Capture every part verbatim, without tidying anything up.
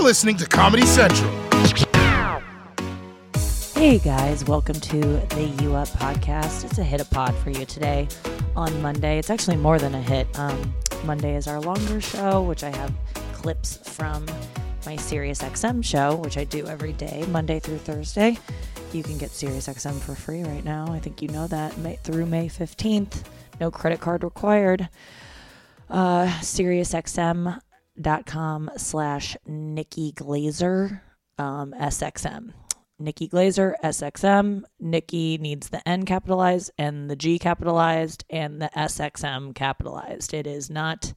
You're listening to Comedy Central. Hey guys, welcome to the You Up podcast. It's a hit a pod for you today on Monday. It's actually more than a hit. Um, Monday is our longer show, which I have clips from my Sirius X M show, which I do every day, Monday through Thursday. You can get Sirius X M for free right now. I think you know that May, through May fifteenth. No credit card required. Uh, SiriusXM.com slash Nikki Glaser um, S X M. Nikki Glaser S X M. Nikki needs the N capitalized and the G capitalized and the S X M capitalized. It is not,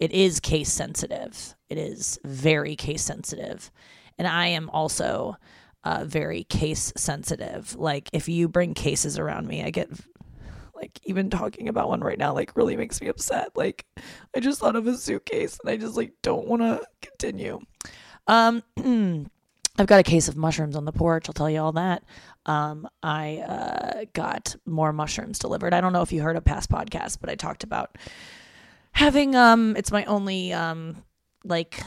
it is case sensitive. It is very case sensitive. And I am also... Uh, very case sensitive. Like if you bring cases around me, I get like, even talking about one right now, like really makes me upset. Like I just thought of a suitcase and I just like don't want to continue. Um, I've got a case of mushrooms on the porch. I'll tell you all that. Um, I uh, got more mushrooms delivered. I don't know if you heard a past podcast, but I talked about having, um, it's my only, um, like,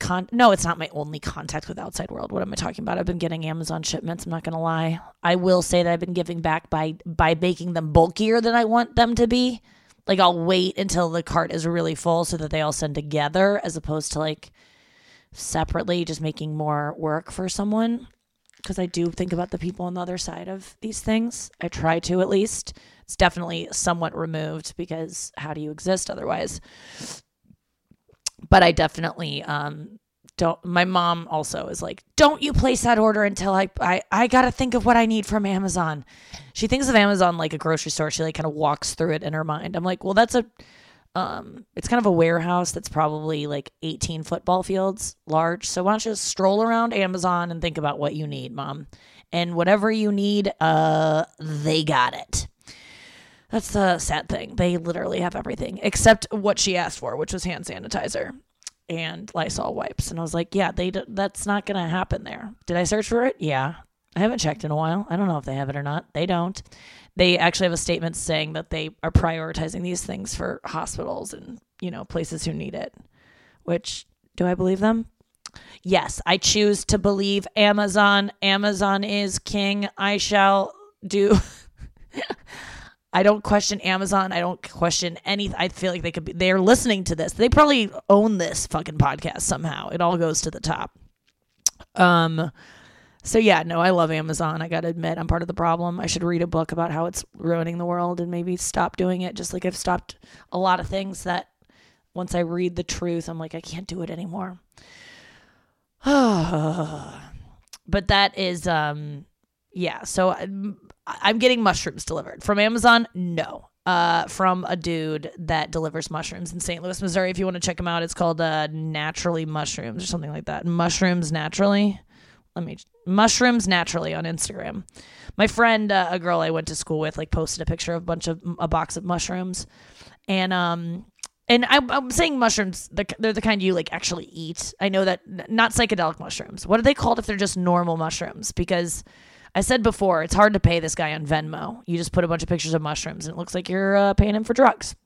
Con- no, it's not my only contact with outside world. What am I talking about? I've been getting Amazon shipments. I'm not going to lie. I will say that I've been giving back by, by making them bulkier than I want them to be. Like I'll wait until the cart is really full so that they all send together as opposed to like separately just making more work for someone. Because I do think about the people on the other side of these things. I try to, at least. It's definitely somewhat removed because how do you exist otherwise? But I definitely um, don't. My mom also is like, don't you place that order until I, I, I got to think of what I need from Amazon. She thinks of Amazon like a grocery store. She like kind of walks through it in her mind. I'm like, well, that's a, um, it's kind of a warehouse that's probably like eighteen football fields large. So why don't you just stroll around Amazon and think about what you need, Mom. And whatever you need, uh, they got it. That's the sad thing. They literally have everything except what she asked for, which was hand sanitizer and Lysol wipes. And I was like, yeah, they d- that's not going to happen there. Did I search for it? Yeah. I haven't checked in a while. I don't know if they have it or not. They don't. They actually have a statement saying that they are prioritizing these things for hospitals and, you know, places who need it, which do I believe them? Yes, I choose to believe Amazon. Amazon is king. I shall do... I don't question Amazon. I don't question anything. I feel like they could be, they're listening to this. They probably own this fucking podcast somehow. It all goes to the top. Um, so yeah, no, I love Amazon. I got to admit, I'm part of the problem. I should read a book about how it's ruining the world and maybe stop doing it. Just like I've stopped a lot of things that once I read the truth, I'm like, I can't do it anymore. But that is, um, yeah. So I, I'm getting mushrooms delivered from Amazon. No, uh, from a dude that delivers mushrooms in Saint Louis, Missouri. If you want to check him out, it's called uh, Naturally Mushrooms or something like that. Mushrooms Naturally. Let me Mushrooms Naturally on Instagram. My friend, uh, a girl I went to school with, like posted a picture of a bunch of a box of mushrooms, and um, and I, I'm saying mushrooms. They're, they're the kind you like actually eat. I know that not psychedelic mushrooms. What are they called if they're just normal mushrooms? Because I said before, it's hard to pay this guy on Venmo. You just put a bunch of pictures of mushrooms and it looks like you're uh, paying him for drugs.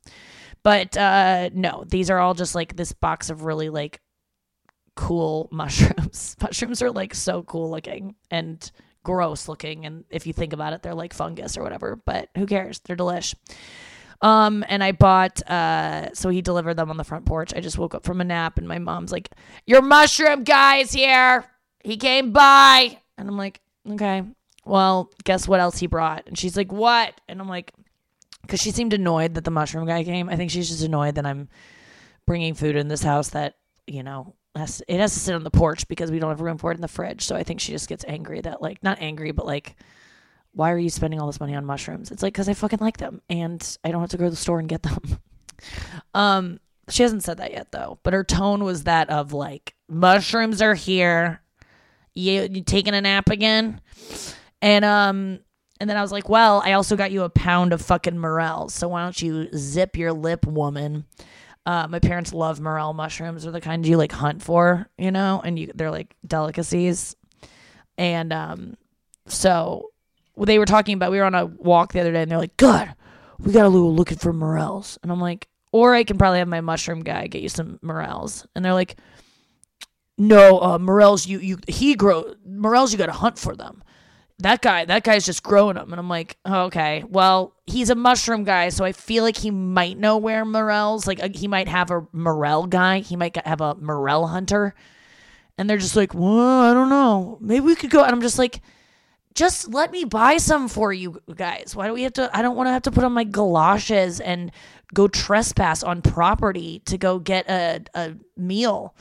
But uh, no, these are all just like this box of really like cool mushrooms. Mushrooms are like so cool looking and gross looking. And if you think about it, they're like fungus or whatever, but who cares? They're delish. Um, and I bought, uh, so he delivered them on the front porch. I just woke up from a nap and my mom's like, your mushroom guy is here. He came by. And I'm like, okay. Well, guess what else he brought? And she's like, what? And I'm like, because she seemed annoyed that the mushroom guy came. I think she's just annoyed that I'm bringing food in this house that, you know, has, it has to sit on the porch because we don't have room for it in the fridge. So I think she just gets angry that like, not angry, but like, why are you spending all this money on mushrooms? It's like, because I fucking like them and I don't have to go to the store and get them. um, she hasn't said that yet though, but her tone was that of like, mushrooms are here. You, you taking a nap again? And um, and then I was like, well, I also got you a pound of fucking Purell. So why don't you zip your lip, woman? Uh, my parents love Purell mushrooms. They're the kind you like hunt for, you know, and you, they're like delicacies. And um, so they were talking about, we were on a walk the other day and they're like, God, we got a little looking for Purells. And I'm like, or I can probably have my mushroom guy get you some Purells. And they're like, no, uh, Morels, you, you, he grow, Morels, you got to hunt for them. That guy, that guy's just growing them. And I'm like, oh, okay, well, he's a mushroom guy, so I feel like he might know where Morels, like uh, he might have a Morel guy. He might have a Morel hunter. And they're just like, well, I don't know. Maybe we could go. And I'm just like, just let me buy some for you guys. Why do we have to? I don't want to have to put on my galoshes and go trespass on property to go get a, a meal.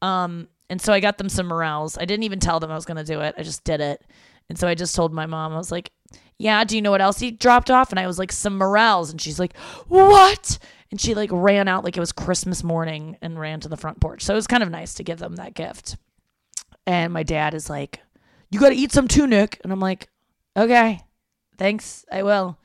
Um, and so I got them some morels. I didn't even tell them I was going to do it. I just did it. And so I just told my mom, I was like, yeah, do you know what else he dropped off? And I was like, some morels. And she's like, what? And she like ran out like it was Christmas morning and ran to the front porch. So it was kind of nice to give them that gift. And my dad is like, you got to eat some too, Nick. And I'm like, okay, thanks, I will.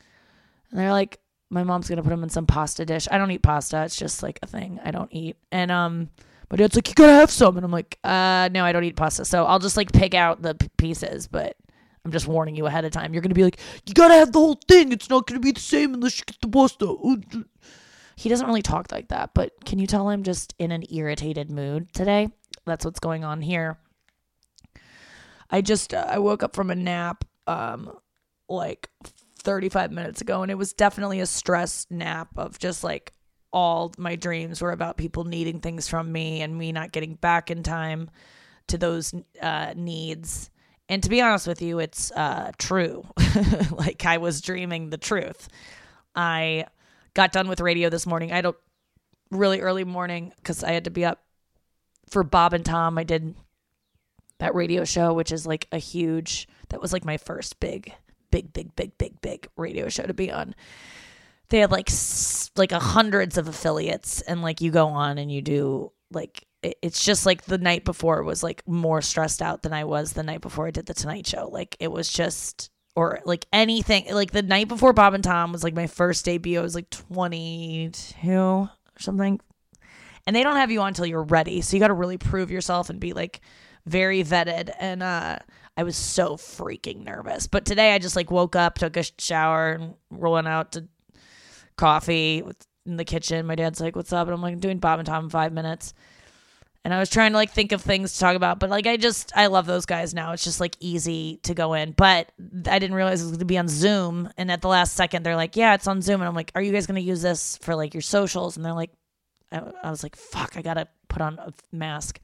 And they're like, my mom's going to put them in some pasta dish. I don't eat pasta. It's just like a thing I don't eat. And um, my dad's like, you got to have some. And I'm like, uh, no, I don't eat pasta. So I'll just like pick out the p- pieces, but I'm just warning you ahead of time. You're going to be like, you got to have the whole thing. It's not going to be the same unless you get the pasta. He doesn't really talk like that, but can you tell I'm just in an irritated mood today? That's what's going on here. I just, uh, I woke up from a nap um, like thirty-five minutes ago, and it was definitely a stress nap of just like all my dreams were about people needing things from me and me not getting back in time to those uh, needs. And to be honest with you, it's uh, true. Like I was dreaming the truth. I got done with radio this morning. I don't really early morning because I had to be up for Bob and Tom. I did that radio show, which is like a huge, that was like my first big, big, big, big, big, big radio show to be on. They had like, like a hundreds of affiliates, and like you go on and you do like, it's just like the night before was like more stressed out than I was the night before I did the Tonight Show. Like it was just, or like anything, like the night before Bob and Tom was like my first debut. I was like twenty-two or something. And they don't have you on until you're ready. So you got to really prove yourself and be like very vetted. And uh, I was so freaking nervous. But today I just like woke up, took a shower, and rolling out to coffee in the kitchen. My dad's like, what's up? And I'm like, I'm doing Bob and Tom in five minutes. And I was trying to like think of things to talk about, but like I just, I love those guys now. It's just like easy to go in, but I didn't realize it was going to be on Zoom. And at the last second, they're like, yeah, it's on Zoom. And I'm like, are you guys going to use this for like your socials? And they're like, I, I was like, fuck, I got to put on a mask.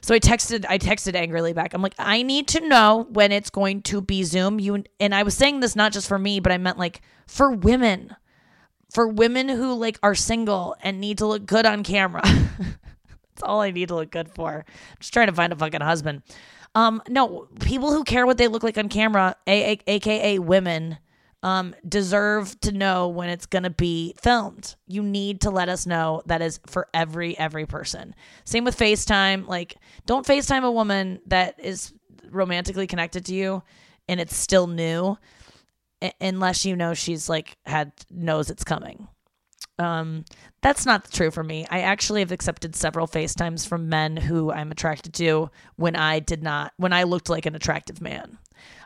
So I texted, I texted angrily back. I'm like, I need to know when it's going to be Zoom. You and I was saying this not just for me, but I meant like for women, for women who like are single and need to look good on camera. It's all I need to look good for. I'm just trying to find a fucking husband. Um, no, people who care what they look like on camera, a- a- aka women, um, deserve to know when it's gonna be filmed. You need to let us know. That is for every every person. Same with FaceTime. Like, don't FaceTime a woman that is romantically connected to you, and it's still new, a- unless you know she's like had knows it's coming. Um, that's not true for me. I actually have accepted several FaceTimes from men who I'm attracted to when I did not, when I looked like an attractive man.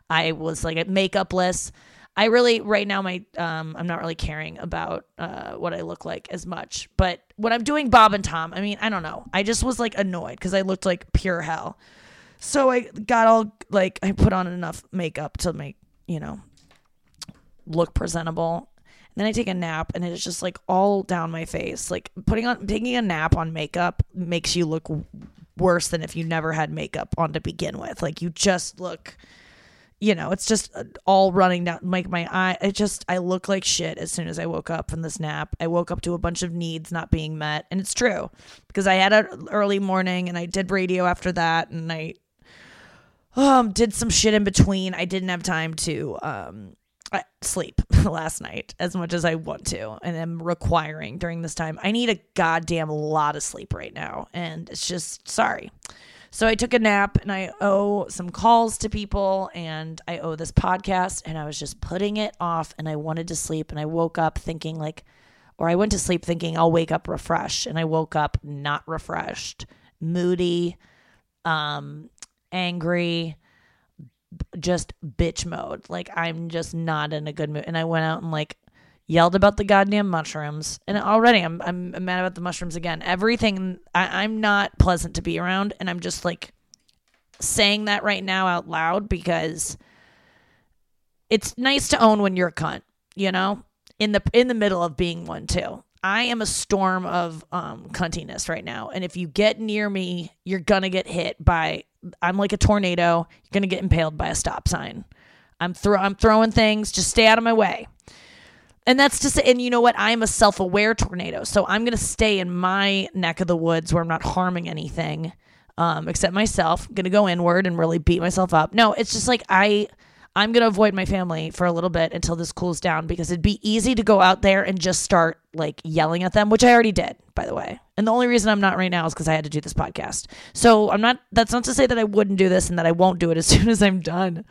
I was like makeupless. I really, right now, my, um, I'm not really caring about, uh, what I look like as much, but when I'm doing Bob and Tom, I mean, I don't know. I just was like annoyed cause I looked like pure hell. So I got all like, I put on enough makeup to make, you know, look presentable. Then I take a nap and it's just like all down my face. Like putting on, taking a nap on makeup makes you look worse than if you never had makeup on to begin with. Like you just look, you know, it's just all running down like my eye. It just, I look like shit as soon as I woke up from this nap. I woke up to a bunch of needs not being met. And it's true because I had an early morning and I did radio after that. And I um, did some shit in between. I didn't have time to, um, I sleep last night as much as I want to and am requiring during this time. I need a goddamn lot of sleep right now, and it's just sorry. So I took a nap and I owe some calls to people and I owe this podcast, and I was just putting it off and I wanted to sleep, and I woke up thinking like, or I went to sleep thinking I'll wake up refreshed, and I woke up not refreshed, moody, um, angry, just bitch mode. Like I'm just not in a good mood. And I went out and like yelled about the goddamn mushrooms, and already I'm I'm mad about the mushrooms again. Everything, I, I'm not pleasant to be around, and I'm just like saying that right now out loud because it's nice to own when you're a cunt, you know, in the in the middle of being one too. I am a storm of um, cuntiness right now. And if you get near me, you're going to get hit by, I'm like a tornado. You're going to get impaled by a stop sign. I'm throw, I'm throwing things. Just stay out of my way. And that's just, and you know what? I'm a self-aware tornado. So I'm going to stay in my neck of the woods where I'm not harming anything um, except myself. I'm going to go inward and really beat myself up. No, it's just like I... I'm going to avoid my family for a little bit until this cools down because it'd be easy to go out there and just start like yelling at them, which I already did, by the way. And the only reason I'm not right now is because I had to do this podcast. So I'm not, that's not to say that I wouldn't do this and that I won't do it as soon as I'm done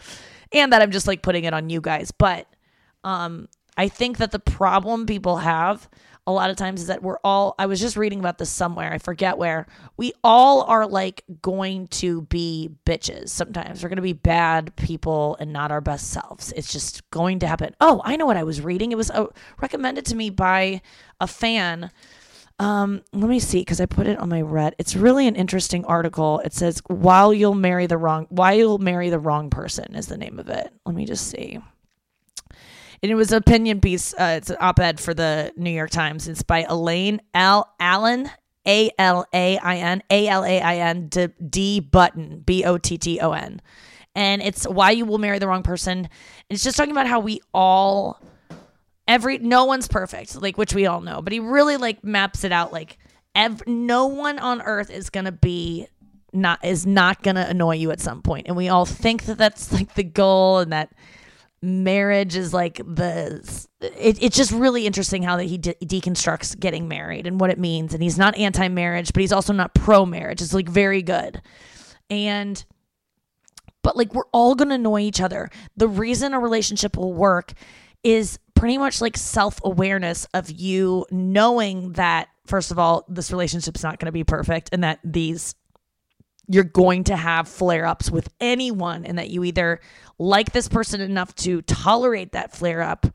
and that I'm just like putting it on you guys. But um, I think that the problem people have a lot of times is that we're all, I was just reading about this somewhere. I forget where. We all are like going to be bitches sometimes. We're going to be bad people and not our best selves. It's just going to happen. Oh, I know what I was reading. It was uh, recommended to me by a fan. Um, let me see. Cause I put it on my Reddit. It's really an interesting article. It says, while you'll marry the wrong, why you'll marry the wrong person is the name of it. Let me just see. And it was an opinion piece. Uh, it's an op-ed for the New York Times. It's by Elaine Al Allen, A L A I N, A L A I N, D, D Button, B O T T O N. And it's why you will marry the wrong person. And it's just talking about how we all, every, no one's perfect, like, which we all know. But he really, like, maps it out. Like, ev- no one on earth is going to be, not, is not going to annoy you at some point. And we all think that that's, like, the goal and that marriage is like the it, it's just really interesting how that he de- deconstructs getting married and what it means, and he's not anti-marriage but he's also not pro-marriage. It's like very good. And but like we're all gonna annoy each other. The reason a relationship will work is pretty much like self-awareness of you knowing that first of all this relationship's not gonna be perfect and that these you're going to have flare-ups with anyone, and that you either like this person enough to tolerate that flare-up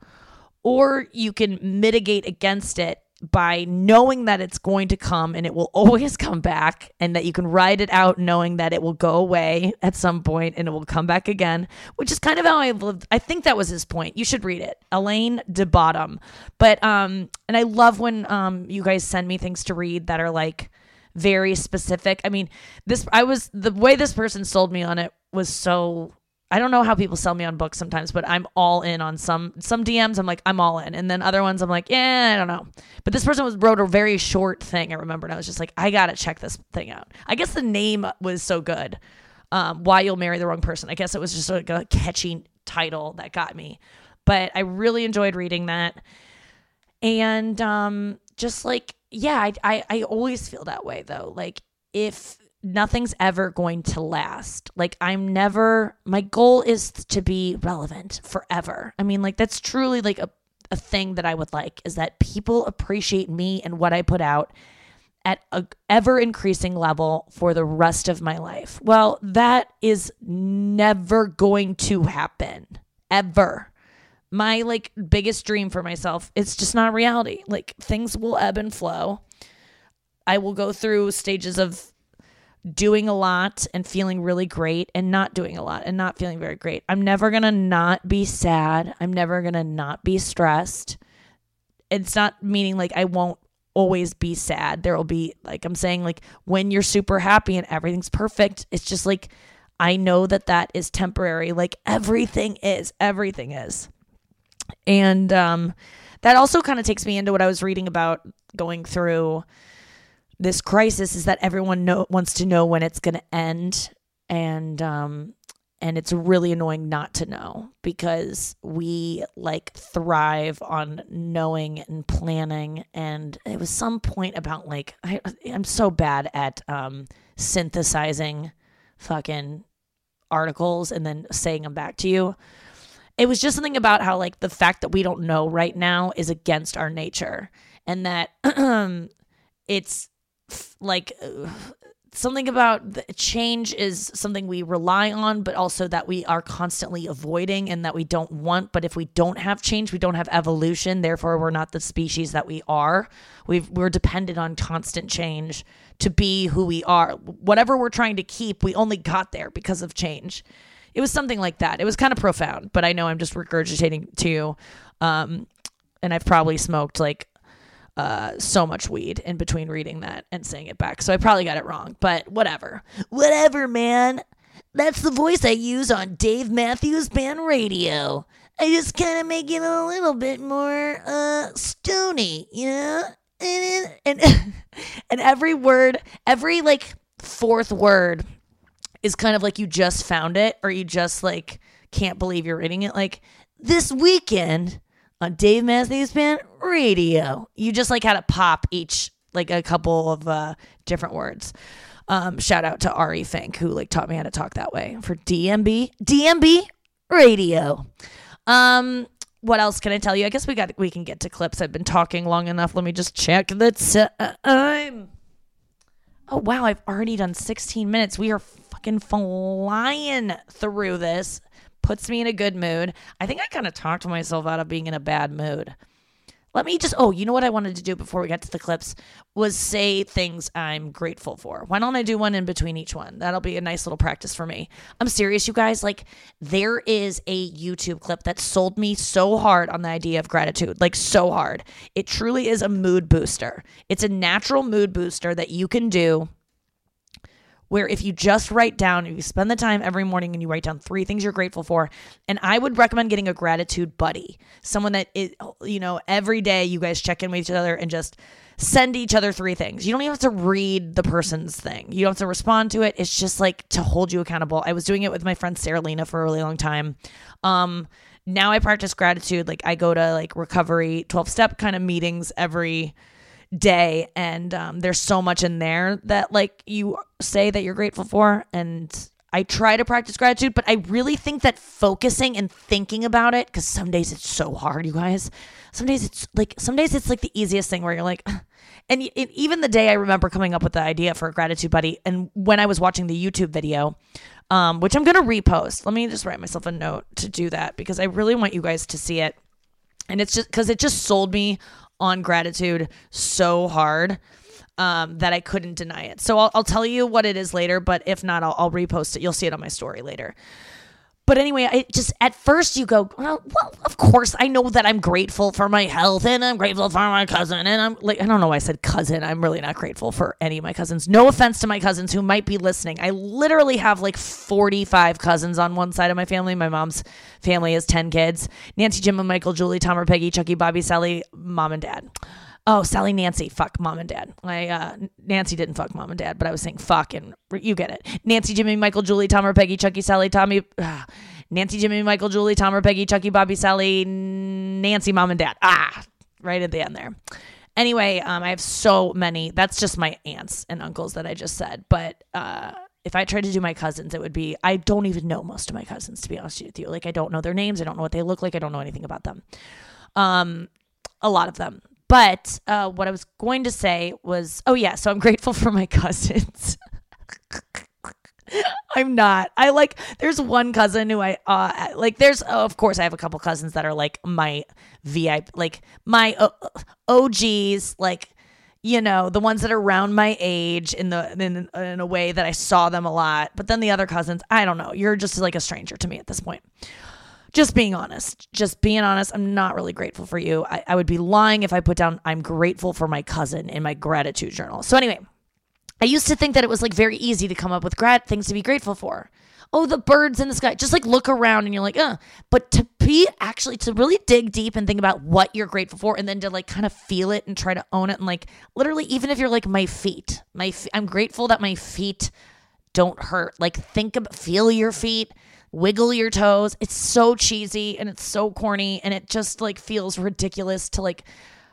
or you can mitigate against it by knowing that it's going to come and it will always come back, and that you can ride it out knowing that it will go away at some point and it will come back again, which is kind of how I lived. I think that was his point. You should read it. Elaine de Bottom. But, um, and I love when um you guys send me things to read that are like, very specific. I mean, this, I was, the way this person sold me on it was so, I don't know how people sell me on books sometimes, but I'm all in on some, some D Ms. I'm like, I'm all in. And then other ones, I'm like, yeah, I don't know. But this person was wrote a very short thing. I remember. And I was just like, I got to check this thing out. I guess the name was so good. Um, Why You'll Marry the Wrong Person. I guess it was just like a catchy title that got me, but I really enjoyed reading that. And, um, just like, yeah, I, I I always feel that way, though. Like, if nothing's ever going to last, like, I'm never, my goal is to be relevant forever. I mean, like, that's truly, like, a, a thing that I would like, is that people appreciate me and what I put out at an ever-increasing level for the rest of my life. Well, that is never going to happen, ever. My like biggest dream for myself, it's just not reality. Like things will ebb and flow. I will go through stages of doing a lot and feeling really great and not doing a lot and not feeling very great. I'm never going to not be sad. I'm never going to not be stressed. It's not meaning like I won't always be sad. There will be like, I'm saying like when you're super happy and everything's perfect, it's just like, I know that that is temporary. Like everything is, everything is. And um, that also kind of takes me into what I was reading about going through this crisis is that everyone know, wants to know when it's going to end. And um, and it's really annoying not to know because we like thrive on knowing and planning. And it was some point about like, I, I'm so bad at um, synthesizing fucking articles and then saying them back to you. It was just something about how like the fact that we don't know right now is against our nature, and that it's f- like uh, something about the change is something we rely on, but also that we are constantly avoiding and that we don't want. But if we don't have change, we don't have evolution. Therefore, we're not the species that we are. We've, we're dependent on constant change to be who we are. Whatever we're trying to keep, we only got there because of change. It was something like that. It was kind of profound, but I know I'm just regurgitating to you. Um, and I've probably smoked like uh, so much weed in between reading that and saying it back. So I probably got it wrong, but whatever. Whatever, man. That's the voice I use on Dave Matthews Band radio. I just kind of make it a little bit more uh, stony, you know? And, and, and every word, every like fourth word is kind of like you just found it or you just like can't believe you're reading it. Like this weekend on Dave Matthews Band radio, you just like had to pop each, like a couple of uh, different words. Um, shout out to Ari Fink who like taught me how to talk that way for D M B, D M B radio. Um, what else can I tell you? I guess we got, we can get to clips. I've been talking long enough. Let me just check the time. Oh, wow. I've already done sixteen minutes. We are fucking flying through this. Puts me in a good mood. I think I kind of talked myself out of being in a bad mood. Let me just, oh, you know what I wanted to do before we got to the clips was say things I'm grateful for. Why don't I do one in between each one? That'll be a nice little practice for me. I'm serious, you guys. Like, there is a YouTube clip that sold me so hard on the idea of gratitude, like so hard. It truly is a mood booster. It's a natural mood booster that you can do where if you just write down, if you spend the time every morning and you write down three things you're grateful for, and I would recommend getting a gratitude buddy, someone that is, you know, every day you guys check in with each other and just send each other three things. You don't even have to read the person's thing. You don't have to respond to it. It's just like to hold you accountable. I was doing it with my friend Sarah Lena for a really long time. Um, now I practice gratitude. Like I go to like recovery twelve step kind of meetings every day, and um, there's so much in there that like you say that you're grateful for, and I try to practice gratitude, but I really think that focusing and thinking about it, because some days it's so hard, you guys. Some days it's like some days it's like the easiest thing where you're like, and it, even the day I remember coming up with the idea for a gratitude buddy, and when I was watching the YouTube video, um, which I'm gonna repost. Let me just write myself a note to do that because I really want you guys to see it, and it's just because it just sold me on gratitude so hard um, that I couldn't deny it. So I'll, I'll tell you what it is later, but if not, I'll, I'll repost it. You'll see it on my story later. But anyway, I just, at first you go, well, well, of course I know that I'm grateful for my health and I'm grateful for my cousin. And I'm like, I don't know why I said cousin. I'm really not grateful for any of my cousins. No offense to my cousins who might be listening. I literally have like forty-five cousins on one side of my family. My mom's family is ten kids. Nancy, Jim, and Michael, Julie, Tom, or Peggy, Chucky, Bobby, Sally, mom and dad. Oh, Sally, Nancy, fuck mom and dad. I, uh, Nancy didn't fuck mom and dad, but I was saying fuck and you get it. Nancy, Jimmy, Michael, Julie, Tom, or Peggy, Chucky, Sally, Tommy. Ugh. Nancy, Jimmy, Michael, Julie, Tom, or Peggy, Chucky, Bobby, Sally, Nancy, mom and dad. Ah, right at the end there. Anyway, um, I have so many. That's just my aunts and uncles that I just said. But uh, if I tried to do my cousins, it would be, I don't even know most of my cousins, to be honest with you. Like, I don't know their names. I don't know what they look like. I don't know anything about them. Um, a lot of them. But uh, what I was going to say was, oh, yeah, so I'm grateful for my cousins. I'm not. I like, there's one cousin who I, uh, like, there's, oh, of course, I have a couple cousins that are like my V I P, like my O Gs, like, you know, the ones that are around my age in the in, in a way that I saw them a lot. But then the other cousins, I don't know. You're just like a stranger to me at this point. Just being honest, just being honest, I'm not really grateful for you. I, I would be lying if I put down I'm grateful for my cousin in my gratitude journal. So anyway, I used to think that it was like very easy to come up with grat- things to be grateful for. Oh, the birds in the sky. Just like look around and you're like, uh. But to be actually, to really dig deep and think about what you're grateful for and then to like kind of feel it and try to own it. And like literally, even if you're like my feet, my f- I'm grateful that my feet don't hurt. Like think about, feel your feet. Wiggle your toes. It's so cheesy and it's so corny and it just like feels ridiculous to like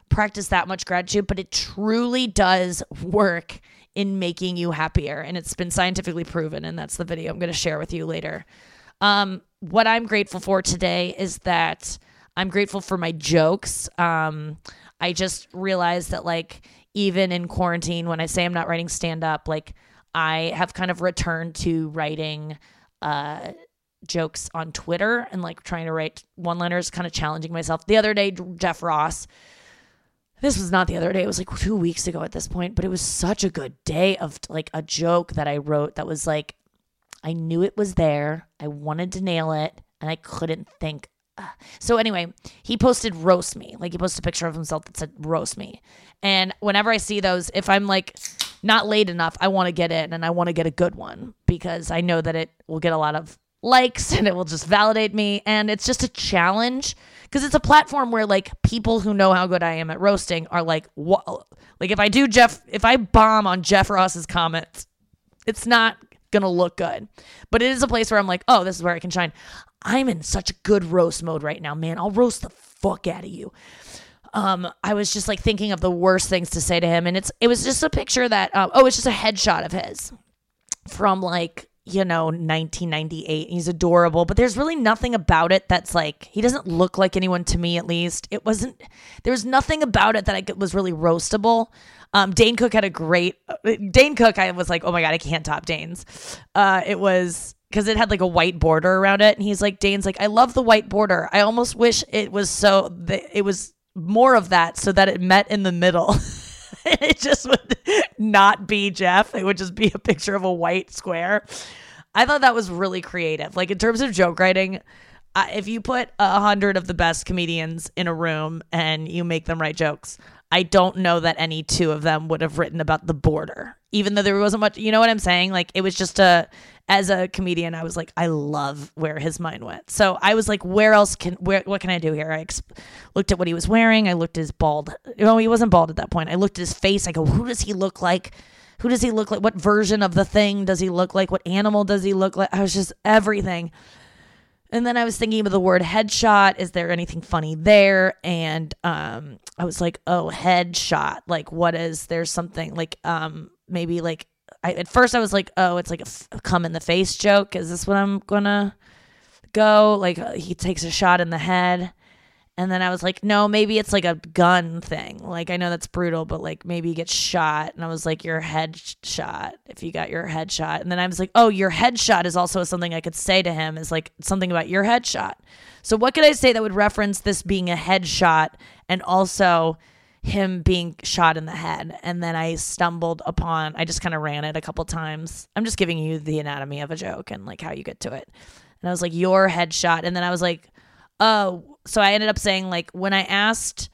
practice that much gratitude, but it truly does work in making you happier. And it's been scientifically proven. And that's the video I'm going to share with you later. Um, what I'm grateful for today is that I'm grateful for my jokes. Um, I just realized that like, even in quarantine, when I say I'm not writing stand up, like I have kind of returned to writing uh, jokes on Twitter and like trying to write one-liners, kind of challenging myself. The other day, Jeff Ross, this was not the other day, it was like two weeks ago at this point, but it was such a good day of like a joke that I wrote that was like, I knew it was there, I wanted to nail it, and I couldn't think. So anyway, he posted roast me. Like he posted a picture of himself that said roast me. And whenever I see those, if I'm like not late enough, I want to get in and I want to get a good one because I know that it will get a lot of likes and it will just validate me. And it's just a challenge because it's a platform where like people who know how good I am at roasting are like, whoa. Like if I do Jeff, if I bomb on Jeff Ross's comments, it's not going to look good. But it is a place where I'm like, oh, this is where I can shine. I'm in such good roast mode right now, man. I'll roast the fuck out of you. Um, I was just like thinking of the worst things to say to him. And it's it was just a picture that, um, oh, it's just a headshot of his from like, you know, nineteen ninety-eight. He's adorable, but there's really nothing about it that's like, he doesn't look like anyone to me at least. It wasn't, there was nothing about it that I could, was really roastable. Um, Dane Cook had a great, Dane Cook, I was like, oh my God, I can't top Dane's. Uh, it was, because it had like a white border around it. And he's like, Dane's like, I love the white border. I almost wish it was so, th- it was more of that so that it met in the middle. It just would not be Jeff. It would just be a picture of a white square. I thought that was really creative. Like in terms of joke writing, uh, if you put a hundred of the best comedians in a room and you make them write jokes, I don't know that any two of them would have written about the border, even though there wasn't much, you know what I'm saying? Like it was just a, as a comedian, I was like, I love where his mind went. So I was like, where else can, where, what can I do here? I ex- looked at what he was wearing. I looked at his bald, no, he wasn't bald at that point. I looked at his face. I go, who does he look like? Who does he look like? What version of the thing does he look like? What animal does he look like? I was just everything. And then I was thinking about the word headshot. Is there anything funny there? And um, I was like, oh, headshot. Like, what is, there's something like, um, maybe like, I, at first I was like, oh, it's like a, f- a come in the face joke. Is this what I'm going to go? Like uh, he takes a shot in the head. And then I was like, no, maybe it's like a gun thing. Like, I know that's brutal, but like maybe you get shot. And I was like, your head shot, if you got your head shot. And then I was like, oh, your headshot is also something I could say to him, is like something about your headshot. So what could I say that would reference this being a headshot and also him being shot in the head? And then I stumbled upon, I just kind of ran it a couple times. I'm just giving you the anatomy of a joke and like how you get to it. And I was like, your headshot. And then I was like, oh, so I ended up saying like, when I asked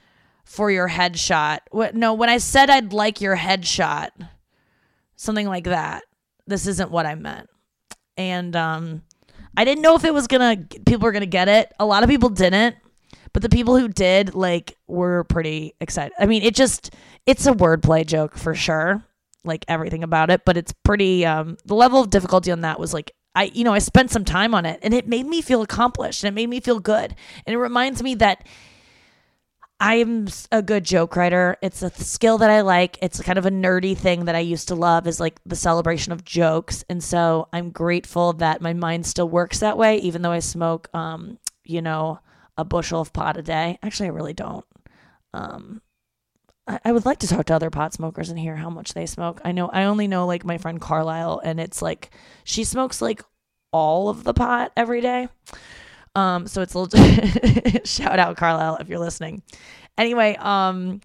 for your headshot, what, no, when I said I'd like your headshot, something like that, this isn't what I meant. And um, I didn't know if it was going to, people were going to get it. A lot of people didn't. But the people who did, like, were pretty excited. I mean, it just, it's a wordplay joke for sure, like everything about it. But it's pretty, um, the level of difficulty on that was like, I, you know, I spent some time on it and it made me feel accomplished and it made me feel good. And it reminds me that I'm a good joke writer. It's a skill that I like. It's kind of a nerdy thing that I used to love, is like the celebration of jokes. And so I'm grateful that my mind still works that way, even though I smoke, um, you know, a bushel of pot a day. Actually, I really don't. Um, I, I would like to talk to other pot smokers and hear how much they smoke. I know I only know like my friend Carlisle, and it's like she smokes like all of the pot every day. Um, so it's a little shout out Carlisle if you're listening. Anyway, um,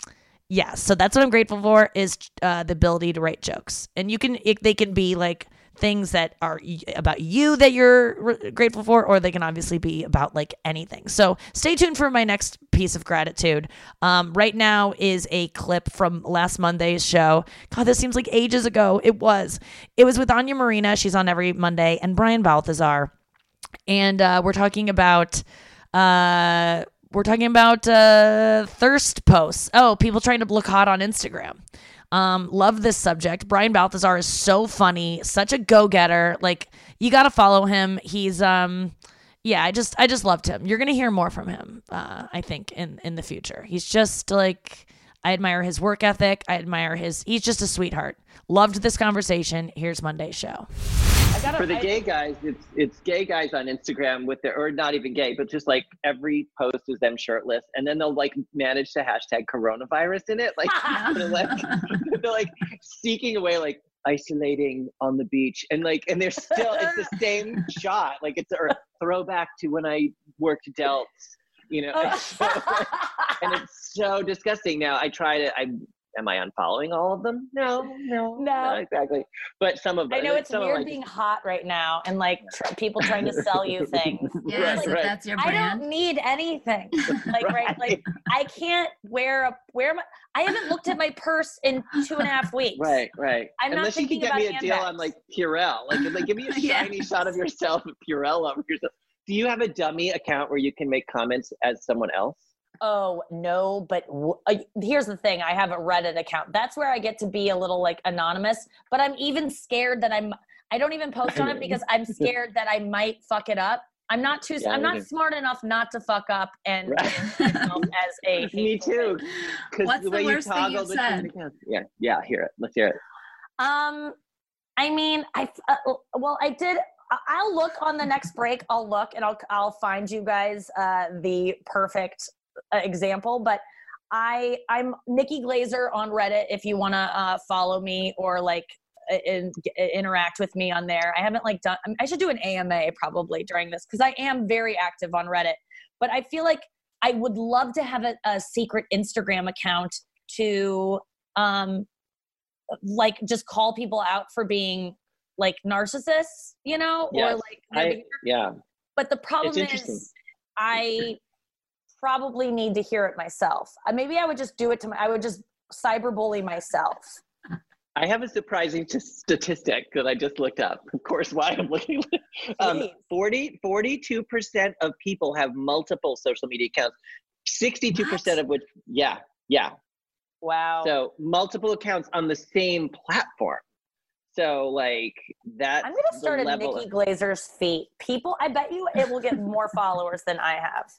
yeah. So that's what I'm grateful for, is uh, the ability to write jokes, and you can it, they can be like things that are about you that you're grateful for, or they can obviously be about like anything. So stay tuned for my next piece of gratitude. Um, right now is a clip from last Monday's show. God, this seems like ages ago. It was, it was with Anya Marina. She's on every Monday, and Brian Balthazar. And, uh, we're talking about, uh, we're talking about, uh, thirst posts. Oh, people trying to look hot on Instagram. Um, love this subject. Brian Balthazar is so funny, such a go-getter. Like, you got to follow him. He's, um, yeah, I just, I just loved him. You're going to hear more from him, uh, I think in, in the future. He's just like, I admire his work ethic. I admire his, he's just a sweetheart. Loved this conversation. Here's Monday's show. I gotta, For the I, gay guys, it's, it's gay guys on Instagram with their, or not even gay, but just like every post is them shirtless. And then they'll like manage to hashtag coronavirus in it. Like, they're like, they're like seeking away, like, isolating on the beach, and like, and they're still, it's the same shot. Like it's a throwback to when I worked Delts, you know, and it's so disgusting. Now I try to, I, am I unfollowing all of them? No, no, no, not exactly. But some of them. I know it's weird like, being hot right now and like tr- people trying to sell you things. Yeah, right, like, right. That's your brand. I don't need anything. Like right. right, like I can't wear a wear my. I haven't looked at my purse in two and a half weeks. Right, right. I'm Unless not thinking about handbags. Unless you can get me a deal on like Purell, like, like give me a shiny yes. shot of yourself at Purell over yourself. Do you have a dummy account where you can make comments as someone else? Oh, no, but w- uh, here's the thing. I have a Reddit account. That's where I get to be a little, like, anonymous. But I'm even scared that I'm – I don't even post on it because I'm scared that I might fuck it up. I'm not too yeah, – I'm not smart enough not to fuck up and right. myself as a – Me too. What's the, the worst you thing you've said? Yeah, yeah, hear it. Let's hear it. Um, I mean, I uh, – well, I did – I'll look on the next break. I'll look and I'll, I'll find you guys uh, the perfect – example, but I I'm Nikki Glaser on Reddit if you want to uh follow me or like in, interact with me on there. I haven't like done I, mean, I should do an A M A probably during this because I am very active on Reddit, but I feel like I would love to have a, a secret Instagram account to um like just call people out for being like narcissists, you know, yes, or like I, yeah. But the problem is I probably need to hear it myself. Maybe I would just do it to my, I would just cyberbully myself. I have a surprising t- statistic that I just looked up. Of course, why I'm looking. um, forty, forty-two percent of people have multiple social media accounts. sixty-two percent what? Of which, yeah, yeah. Wow. So multiple accounts on the same platform. So like that. I'm going to start at Nikki of- Glaser's feet. People, I bet you it will get more followers than I have.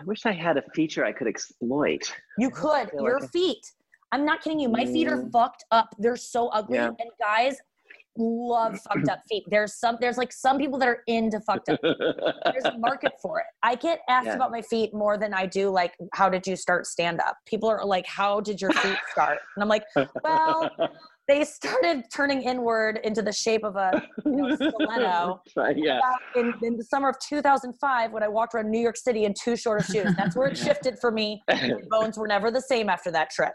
I wish I had a feature I could exploit. You could. Your like... feet. I'm not kidding you. My mm. feet are fucked up. They're so ugly. Yeah. And guys love fucked up feet. There's some. There's like some people that are into fucked up feet. There's a market for it. I get asked yeah. about my feet more than I do like, how did you start stand up? People are like, how did your feet start? And I'm like, well, they started turning inward into the shape of a you know, stiletto yeah. in, in the summer of two thousand five when I walked around New York City in two shorter shoes. That's where it shifted for me. The bones were never the same after that trip.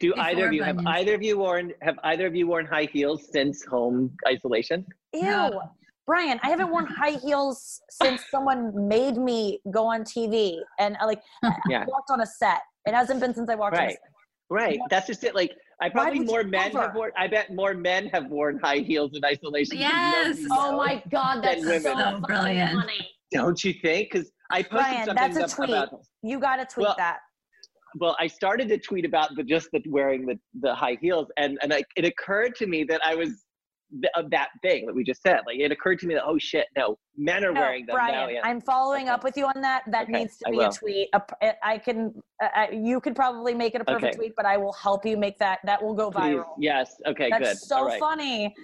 Do Before either of you have either of you worn have either of you worn high heels since home isolation? Ew. No. Brian, I haven't worn high heels since someone made me go on T V and I like yeah. I walked on a set. It hasn't been since I walked right. on a set. Right. That's just it. Like I probably more men ever? have worn. I bet more men have worn high heels in isolation. Yes. Oh my God, that's so women. brilliant. Funny. Don't you think? Because I posted Brian, something that's a tweet. about. You got to tweet well, that. Well, I started to tweet about the just the wearing the, the high heels, and and I, it occurred to me that I was th- of that thing that we just said. Like it occurred to me that oh shit, no, men are no, wearing them Brian, now. Yeah. I'm following okay. up with you on that. That okay, needs to be a tweet. A, I can. Uh, you could probably make it a perfect okay. tweet, but I will help you make that. That will go viral. Please. Yes. Okay. That's good. That's so right. funny.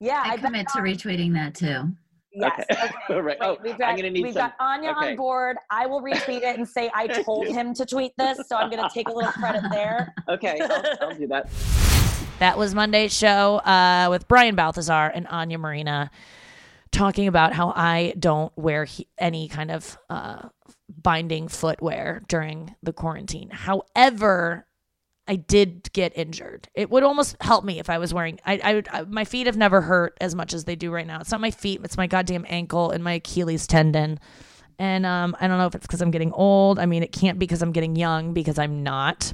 Yeah, I, I commit to retweeting that too. Yes. Okay. okay. All right. Wait, oh, we've got, I'm gonna need we've some... got Anya okay. on board. I will retweet it and say I told him to tweet this, so I'm going to take a little credit there. Okay, I'll, I'll do that. That was Monday's show uh, with Brian Balthazar and Anya Marina talking about how I don't wear he- any kind of uh, binding footwear during the quarantine. However, I did get injured. It would almost help me if I was wearing, I, I, I, my feet have never hurt as much as they do right now. It's not my feet. It's my goddamn ankle and my Achilles tendon. And, um, I don't know if it's cause I'm getting old. I mean, it can't be because I'm getting young because I'm not.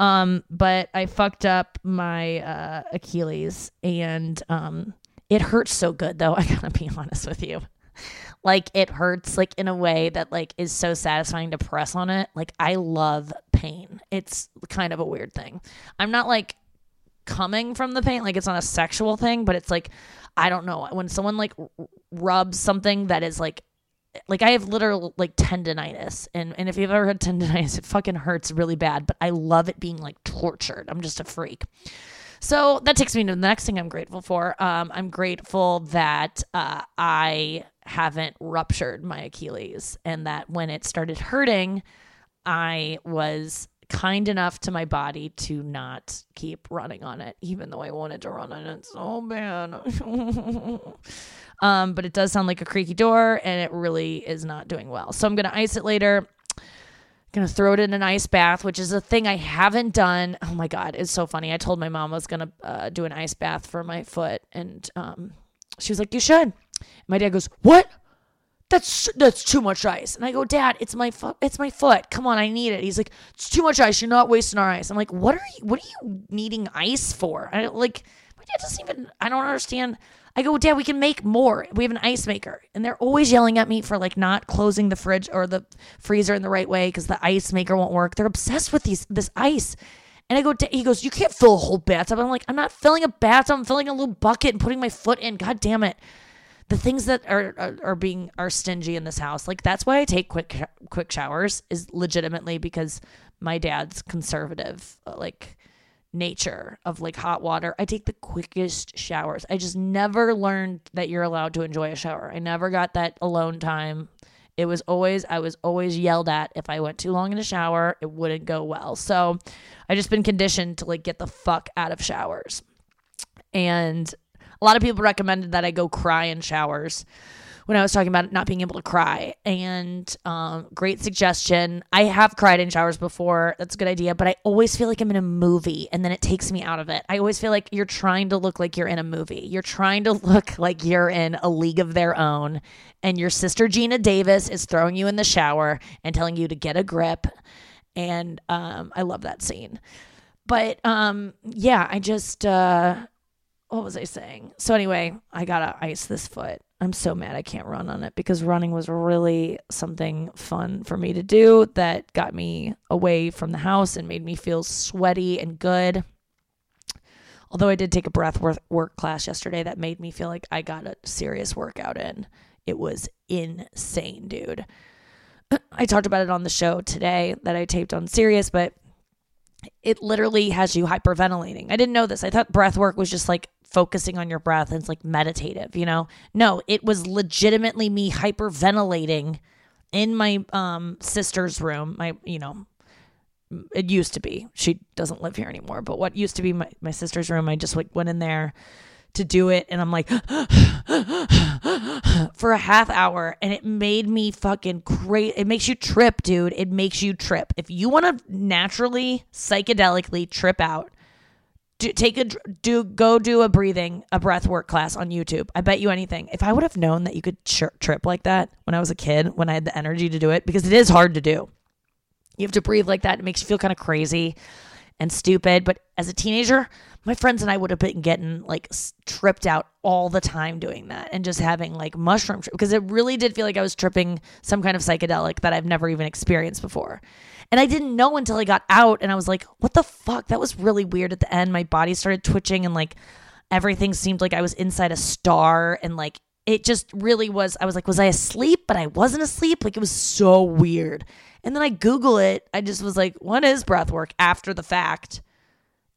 Um, but I fucked up my, uh, Achilles and, um, it hurts so good though. I gotta be honest with you. Like it hurts like in a way that like is so satisfying to press on it. Like I love pain. It's kind of a weird thing. I'm not like coming from the pain. Like it's not a sexual thing, but it's like, I don't know. When someone like rubs something that is like, like I have literal like tendinitis. And, and if you've ever had tendinitis, it fucking hurts really bad, but I love it being like tortured. I'm just a freak. So that takes me to the next thing I'm grateful for. Um, I'm grateful that uh, I haven't ruptured my Achilles and that when it started hurting, I was kind enough to my body to not keep running on it, even though I wanted to run on it so bad. um, but it does sound like a creaky door, and it really is not doing well. So I'm going to ice it later. Going to throw it in an ice bath, which is a thing I haven't done. Oh, my God. It's so funny. I told my mom I was going to uh, do an ice bath for my foot, and um, she was like, you should. And my dad goes, what? That's that's too much ice. And I go, Dad, it's my fu- it's my foot. Come on, I need it. He's like, it's too much ice. You're not wasting our ice. I'm like, what are you what are you needing ice for? I like my dad doesn't even I don't understand. I go, Dad, we can make more. We have an ice maker. And they're always yelling at me for like not closing the fridge or the freezer in the right way because the ice maker won't work. They're obsessed with these this ice. And I go, he goes, you can't fill a whole bathtub. I'm like, I'm not filling a bathtub. I'm filling a little bucket and putting my foot in. God damn it. The things that are, are are being are stingy in this house, like that's why I take quick quick showers, is legitimately because my dad's conservative like nature of like hot water. I take the quickest showers. I just never learned that you're allowed to enjoy a shower. I never got that alone time. It was always I was always yelled at if I went too long in a shower. It wouldn't go well. So I just been conditioned to like get the fuck out of showers. And a lot of people recommended that I go cry in showers when I was talking about not being able to cry. And um, great suggestion. I have cried in showers before. That's a good idea. But I always feel like I'm in a movie, and then it takes me out of it. I always feel like you're trying to look like you're in a movie. You're trying to look like you're in A League of Their Own, and your sister Gina Davis is throwing you in the shower and telling you to get a grip. And um, I love that scene. But um, yeah, I just... Uh, What was I saying? So anyway, I gotta ice this foot. I'm so mad I can't run on it because running was really something fun for me to do that got me away from the house and made me feel sweaty and good. Although I did take a breath work class yesterday that made me feel like I got a serious workout in. It was insane, dude. I talked about it on the show today that I taped on Sirius, but it literally has you hyperventilating. I didn't know this. I thought breath work was just like focusing on your breath and it's like meditative, you know? No, it was legitimately me hyperventilating in my um, sister's room. My, you know, it used to be, she doesn't live here anymore, but what used to be my, my sister's room, I just like went in there to do it. And I'm like for a half hour, and it made me fucking crazy. It makes you trip, dude. It makes you trip. If you want to naturally psychedelically trip out, do, take a do go do a breathing, a breath work class on YouTube. I bet you anything. If I would have known that you could tri- trip like that when I was a kid, when I had the energy to do it, because it is hard to do. You have to breathe like that. It makes you feel kind of crazy and stupid. But as a teenager, my friends and I would have been getting like tripped out all the time doing that and just having like mushroom trip, because it really did feel like I was tripping some kind of psychedelic that I've never even experienced before. And I didn't know until I got out, and I was like, what the fuck? That was really weird at the end. My body started twitching, and like everything seemed like I was inside a star, and like it just really was. I was like, was I asleep? But I wasn't asleep. Like it was so weird. And then I Google it. I just was like, what is breath work after the fact?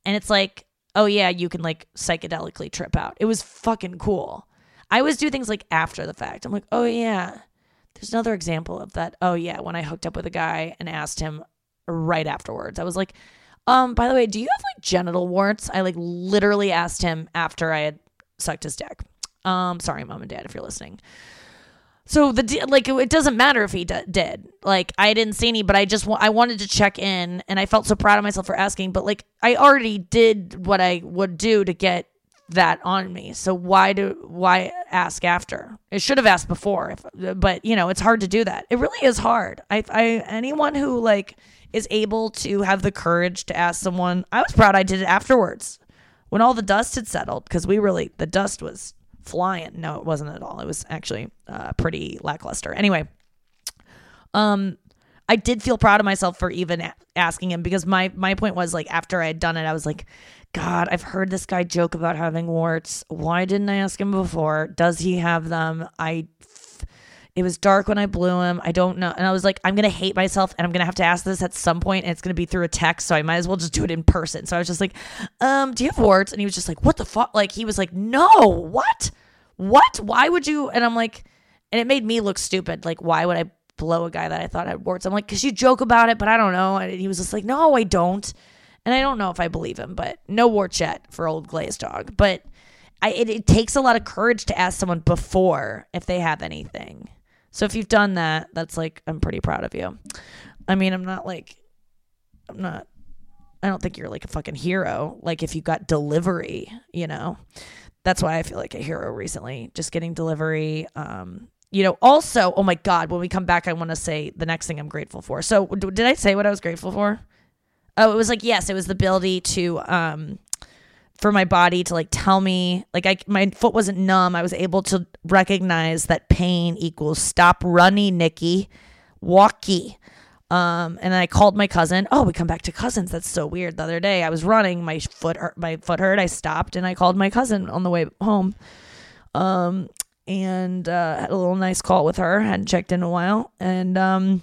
And it's like, oh yeah, you can like psychedelically trip out. It was fucking cool. I always do things like after the fact. I'm like, oh yeah. There's another example of that. Oh yeah, when I hooked up with a guy and asked him right afterwards. I was like, um, by the way, do you have like genital warts? I like literally asked him after I had sucked his dick. Um, sorry, mom and dad, if you're listening. So the like it doesn't matter if he d- did. Like I didn't see any, but I just wa- I wanted to check in, and I felt so proud of myself for asking, but like I already did what I would do to get that on me. So why do why ask after? I should have asked before, if, but you know, it's hard to do that. It really is hard. I I anyone who like is able to have the courage to ask someone, I was proud I did it afterwards when all the dust had settled, because we really the dust was flying. No, it wasn't at all. It was actually uh, pretty lackluster. Anyway, um, I did feel proud of myself for even a- asking him, because my, my point was like after I had done it, I was like, God, I've heard this guy joke about having warts. Why didn't I ask him before? Does he have them? I, it was dark when I blew him. I don't know. And I was like, I'm going to hate myself, and I'm going to have to ask this at some point, and it's going to be through a text. So I might as well just do it in person. So I was just like, um, do you have warts? And he was just like, what the fuck? Like, he was like, no, what? What? Why would you? And I'm like, and it made me look stupid. Like, why would I blow a guy that I thought had warts. I'm like, because you joke about it, but I don't know. And he was just like, no, I don't. And I don't know if I believe him, but no warts yet for old Glaze dog. But I, it, it takes a lot of courage to ask someone before if they have anything. So if you've done that, that's like, I'm pretty proud of you. I mean, I'm not like, I'm not, I don't think you're like a fucking hero. Like if you got delivery, you know, that's why I feel like a hero recently, just getting delivery. Um, you know, also, oh my God, when we come back, I want to say the next thing I'm grateful for. So d- did I say what I was grateful for? Oh, it was like, yes, it was the ability to, um, for my body to like tell me, like I, my foot wasn't numb. I was able to recognize that pain equals stop running, Nikki, walkie. Um, and then I called my cousin. Oh, we come back to cousins. That's so weird. The other day I was running, my foot hurt, my foot hurt. I stopped and I called my cousin on the way home. Um, and, uh, had a little nice call with her. Hadn't checked in a while. And, um,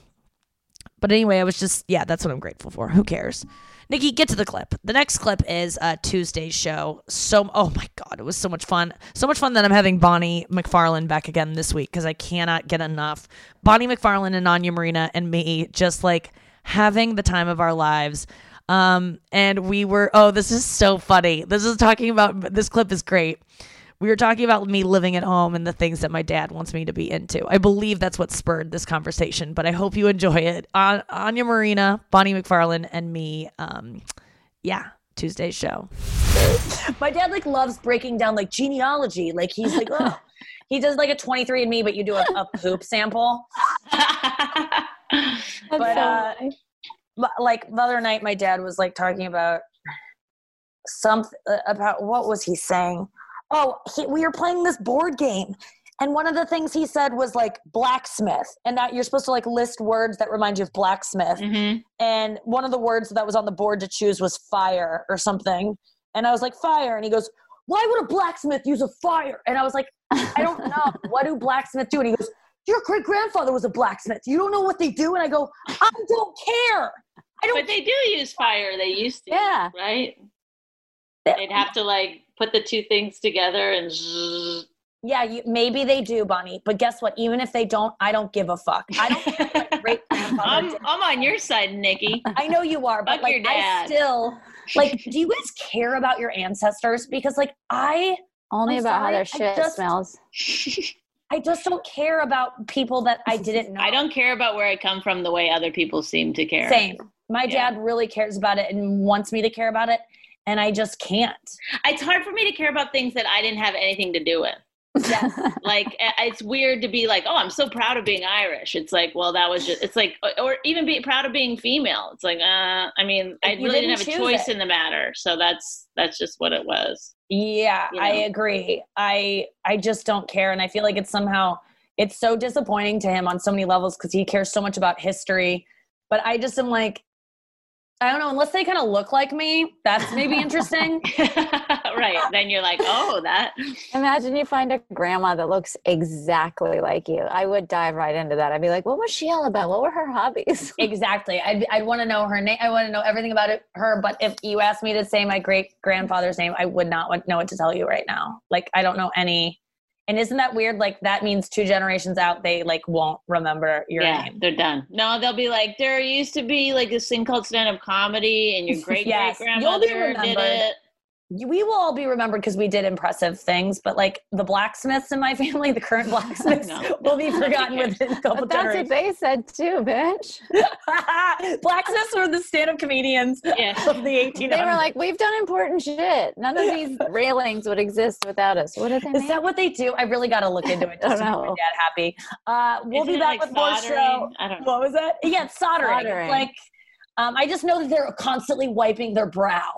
but anyway, I was just, yeah, that's what I'm grateful for. Who cares? Nikki, get to the clip. The next clip is uh, Tuesday's show. So, oh my God, it was so much fun. So much fun that I'm having Bonnie McFarlane back again this week because I cannot get enough. Bonnie McFarlane and Anya Marina and me just like having the time of our lives. Um, and we were, oh, this is so funny. This is talking about, this clip is great. We were talking about me living at home and the things that my dad wants me to be into. I believe that's what spurred this conversation, but I hope you enjoy it. On Anya Marina, Bonnie McFarlane, and me. Um, yeah, Tuesday's show. My dad like loves breaking down like genealogy. Like he's like, oh, he does like a twenty-three and me, but you do a, a poop sample. But uh, like the other night, my dad was like talking about something about what was he saying? Oh, he, we were playing this board game. And one of the things he said was like blacksmith. And that you're supposed to like list words that remind you of blacksmith. Mm-hmm. And one of the words that was on the board to choose was fire or something. And I was like, fire. And he goes, why would a blacksmith use a fire? And I was like, I don't know. What do blacksmiths do? And he goes, your great grandfather was a blacksmith. You don't know what they do? And I go, I don't care. I don't. But they do use fire. They used to. Yeah. Right? They'd have to like put the two things together and zzz. Yeah, you, maybe they do, Bonnie. But guess what? Even if they don't, I don't give a fuck. I don't. Great I'm, I'm on your side, Nikki. I know you are, but fuck like your dad. I still like. Do you guys care about your ancestors? Because like I only I'm about sorry, how their shit just, smells. I just don't care about people that I didn't know. I don't care about where I come from the way other people seem to care. Same. My yeah. dad really cares about it and wants me to care about it. And I just can't. It's hard for me to care about things that I didn't have anything to do with. Yes. Like, it's weird to be like, oh, I'm so proud of being Irish. It's like, well, that was just, it's like, or even be proud of being female. It's like, uh, I mean, I you really didn't, didn't have a choice it. in the matter. So that's, that's just what it was. Yeah, you know? I agree. I, I just don't care. And I feel like it's somehow, it's so disappointing to him on so many levels because he cares so much about history. But I just am like, I don't know, unless they kind of look like me, that's maybe interesting. Right. Then you're like, oh, that. Imagine you find a grandma that looks exactly like you. I would dive right into that. I'd be like, what was she all about? What were her hobbies? Exactly. I'd, I'd want to know her name. I want to know everything about it, her. But if you asked me to say my great-grandfather's name, I would not want, know what to tell you right now. Like, I don't know any. And isn't that weird? Like, that means two generations out, they, like, won't remember your yeah, name. Yeah, they're done. No, they'll be like, there used to be, like, this thing called stand-up comedy, and your great-great-grandmother yes, did it. We will all be remembered because we did impressive things, but, like, the blacksmiths in my family, the current blacksmiths, no, will be forgotten within a couple of that's what they said, too, bitch. Blacksmiths were the stand-up comedians yeah. of the eighteen hundreds. They were like, we've done important shit. None of these railings would exist without us. What did they Is mean? That what they do? I really got to look into it just to make my dad happy. Uh, we'll Isn't be back like with more show. I don't know. What was that? Yeah, it's soldering. soldering. It's like, um, I just know that they're constantly wiping their brow.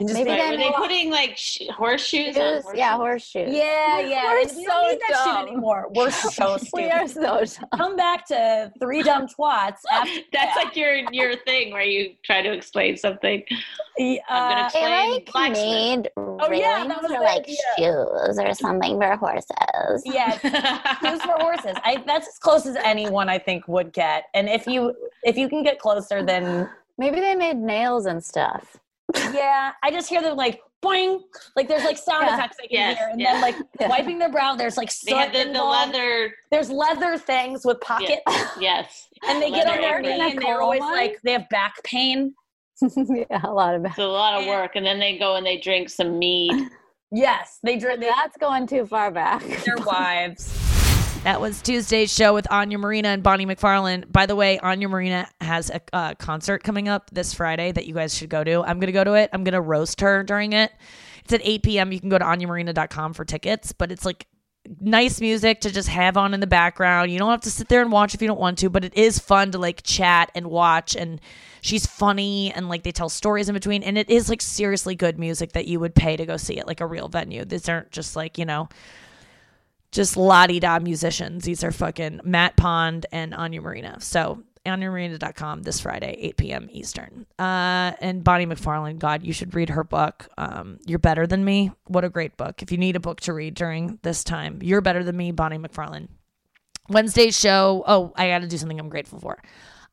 Maybe like, were they off. putting like sh- horseshoes on? Horseshoes? Yeah, horseshoes. Yeah, yeah. We're so we don't need that dumb. shit anymore. We're so stupid. We are so dumb. Come back to three dumb twats. After That's that. like your your thing where you try to explain something. Uh, I'm gonna explain. They like made oh, yeah, that was or like idea. shoes or something for horses. Yeah, shoes for horses. I that's as close as anyone I think would get. And if you if you can get closer, then maybe they made nails and stuff. Yeah, I just hear them like, boing. Like there's like sound yeah. effects they can yes. hear. And yeah. then like yeah. wiping their brow, there's like soot involved. They have the, the leather. There's leather things with pockets. Yes. yes. And they leather get on their knee and they're always like, they have back pain. yeah, a lot of back. It's a lot of work. And then they go and they drink some mead. Yes, they drink. That's going too far back. Their wives. That was Tuesday's show with Anya Marina and Bonnie McFarlane. By the way, Anya Marina has a uh, concert coming up this Friday that you guys should go to. I'm going to go to it. I'm going to roast her during it. It's at eight p.m. You can go to Anya Marina dot com for tickets, but it's like nice music to just have on in the background. You don't have to sit there and watch if you don't want to, but it is fun to like chat and watch, and she's funny, and like they tell stories in between, and it is like seriously good music that you would pay to go see at like a real venue. These aren't just like, you know, just la-di-da musicians. These are fucking Matt Pond and Anya Marina. So Anya Marina dot com this Friday, eight p.m. Eastern. Uh, and Bonnie McFarlane, God, you should read her book. Um, You're Better Than Me. What a great book. If you need a book to read during this time, You're Better Than Me, Bonnie McFarlane. Wednesday's show. Oh, I got to do something I'm grateful for.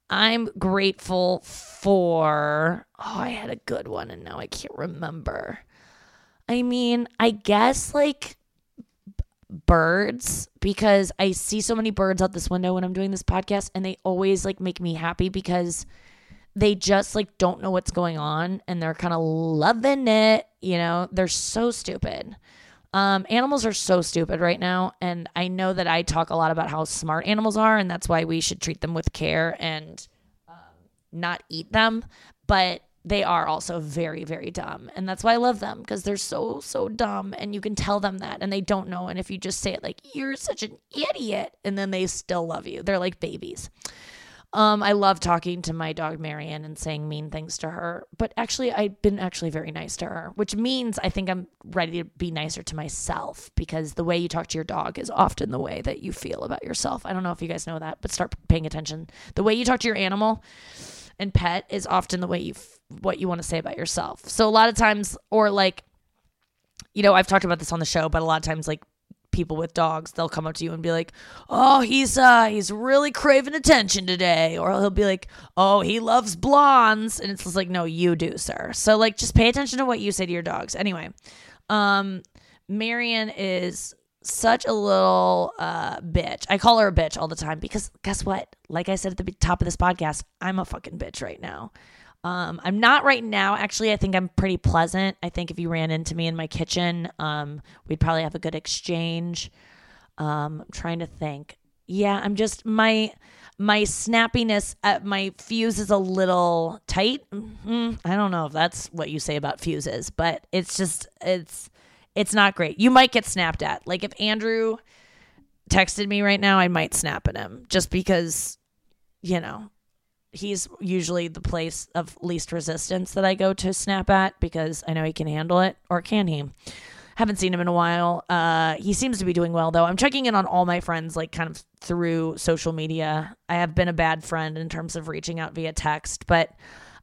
I'm grateful for, oh, I had a good one and now I can't remember. I mean, I guess like, birds, because I see so many birds out this window when I'm doing this podcast, and they always like make me happy because they just like don't know what's going on and they're kind of loving it. You know, they're so stupid. Um, animals are so stupid right now. And I know that I talk a lot about how smart animals are, and that's why we should treat them with care and um, not eat them. But they are also very, very dumb. And that's why I love them, because they're so, so dumb. And you can tell them that and they don't know. And if you just say it like, you're such an idiot, and then they still love you. They're like babies. Um, I love talking to my dog, Marianne, and saying mean things to her. But actually, I've been actually very nice to her, which means I think I'm ready to be nicer to myself, because the way you talk to your dog is often the way that you feel about yourself. I don't know if you guys know that, but start paying attention. The way you talk to your animal and pet is often the way you feel, what you want to say about yourself. So a lot of times, or like, you know, I've talked about this on the show, but a lot of times like people with dogs, they'll come up to you and be like, oh, he's uh he's really craving attention today, or he'll be like, oh, he loves blondes, and it's just like, no, you do, sir. So like, just pay attention to what you say to your dogs. Anyway, um Marion is such a little uh bitch. I call her a bitch all the time, because guess what, like I said at the top of this podcast, I'm a fucking bitch right now. Um, I'm not right now. Actually, I think I'm pretty pleasant. I think if you ran into me in my kitchen, um, we'd probably have a good exchange. Um, I'm trying to think. Yeah, I'm just, my, my snappiness, uh, my fuse is a little tight. Mm-hmm. I don't know if that's what you say about fuses, but it's just, it's, it's not great. You might get snapped at. Like if Andrew texted me right now, I might snap at him, just because, you know, he's usually the place of least resistance that I go to snap at, because I know he can handle it. Or can he? Haven't seen him in a while. Uh, he seems to be doing well, though. I'm checking in on all my friends, like kind of through social media. I have been a bad friend in terms of reaching out via text, but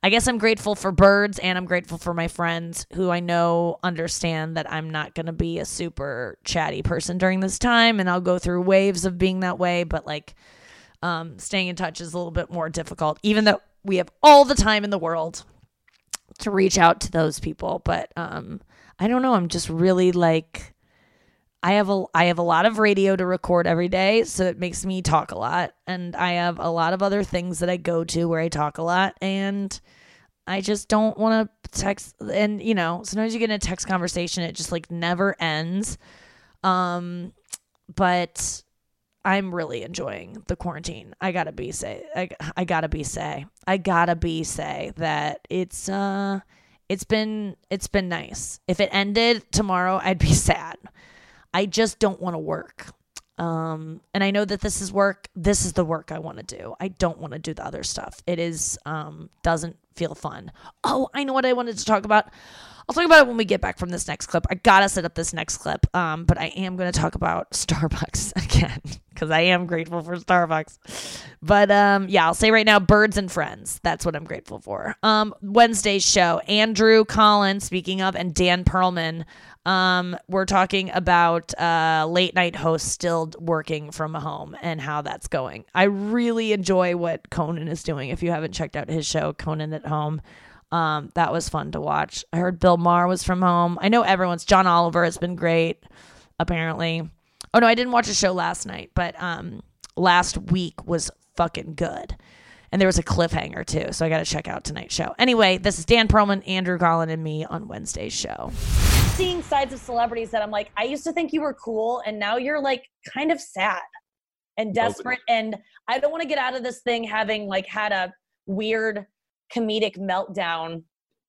I guess I'm grateful for birds, and I'm grateful for my friends who I know understand that I'm not going to be a super chatty person during this time, and I'll go through waves of being that way, but like, Um, staying in touch is a little bit more difficult, even though we have all the time in the world to reach out to those people. But um, I don't know. I'm just really like, I have a I have a lot of radio to record every day, so it makes me talk a lot. And I have a lot of other things that I go to where I talk a lot, and I just don't want to text. And, you know, sometimes you get in a text conversation, it just like never ends. Um, but I'm really enjoying the quarantine. I gotta be say, I, I gotta be say, I gotta be say that it's, uh, it's been, it's been nice. If it ended tomorrow, I'd be sad. I just don't want to work. Um, and I know that this is work. This is the work I want to do. I don't want to do the other stuff. It is, um, doesn't feel fun. Oh, I know what I wanted to talk about. I'll talk about it when we get back from this next clip. I gotta set up this next clip, um, but I am gonna talk about Starbucks again, because I am grateful for Starbucks. But um, yeah, I'll say right now, birds and friends. That's what I'm grateful for. Um, Wednesday's show, Andrew Collins, speaking of, and Dan Perlman. Um, we're talking about uh, late night hosts still working from home and how that's going. I really enjoy what Conan is doing. If you haven't checked out his show, Conan at Home. Um, that was fun to watch. I heard Bill Maher was from home. I know everyone's. John Oliver has been great, apparently. Oh, no, I didn't watch a show last night, but um, last week was fucking good. And there was a cliffhanger, too, so I got to check out tonight's show. Anyway, this is Dan Perlman, Andrew Collin, and me on Wednesday's show. Seeing sides of celebrities that I'm like, I used to think you were cool, and now you're, like, kind of sad and desperate. Open. And I don't want to get out of this thing having, like, had a weird comedic meltdown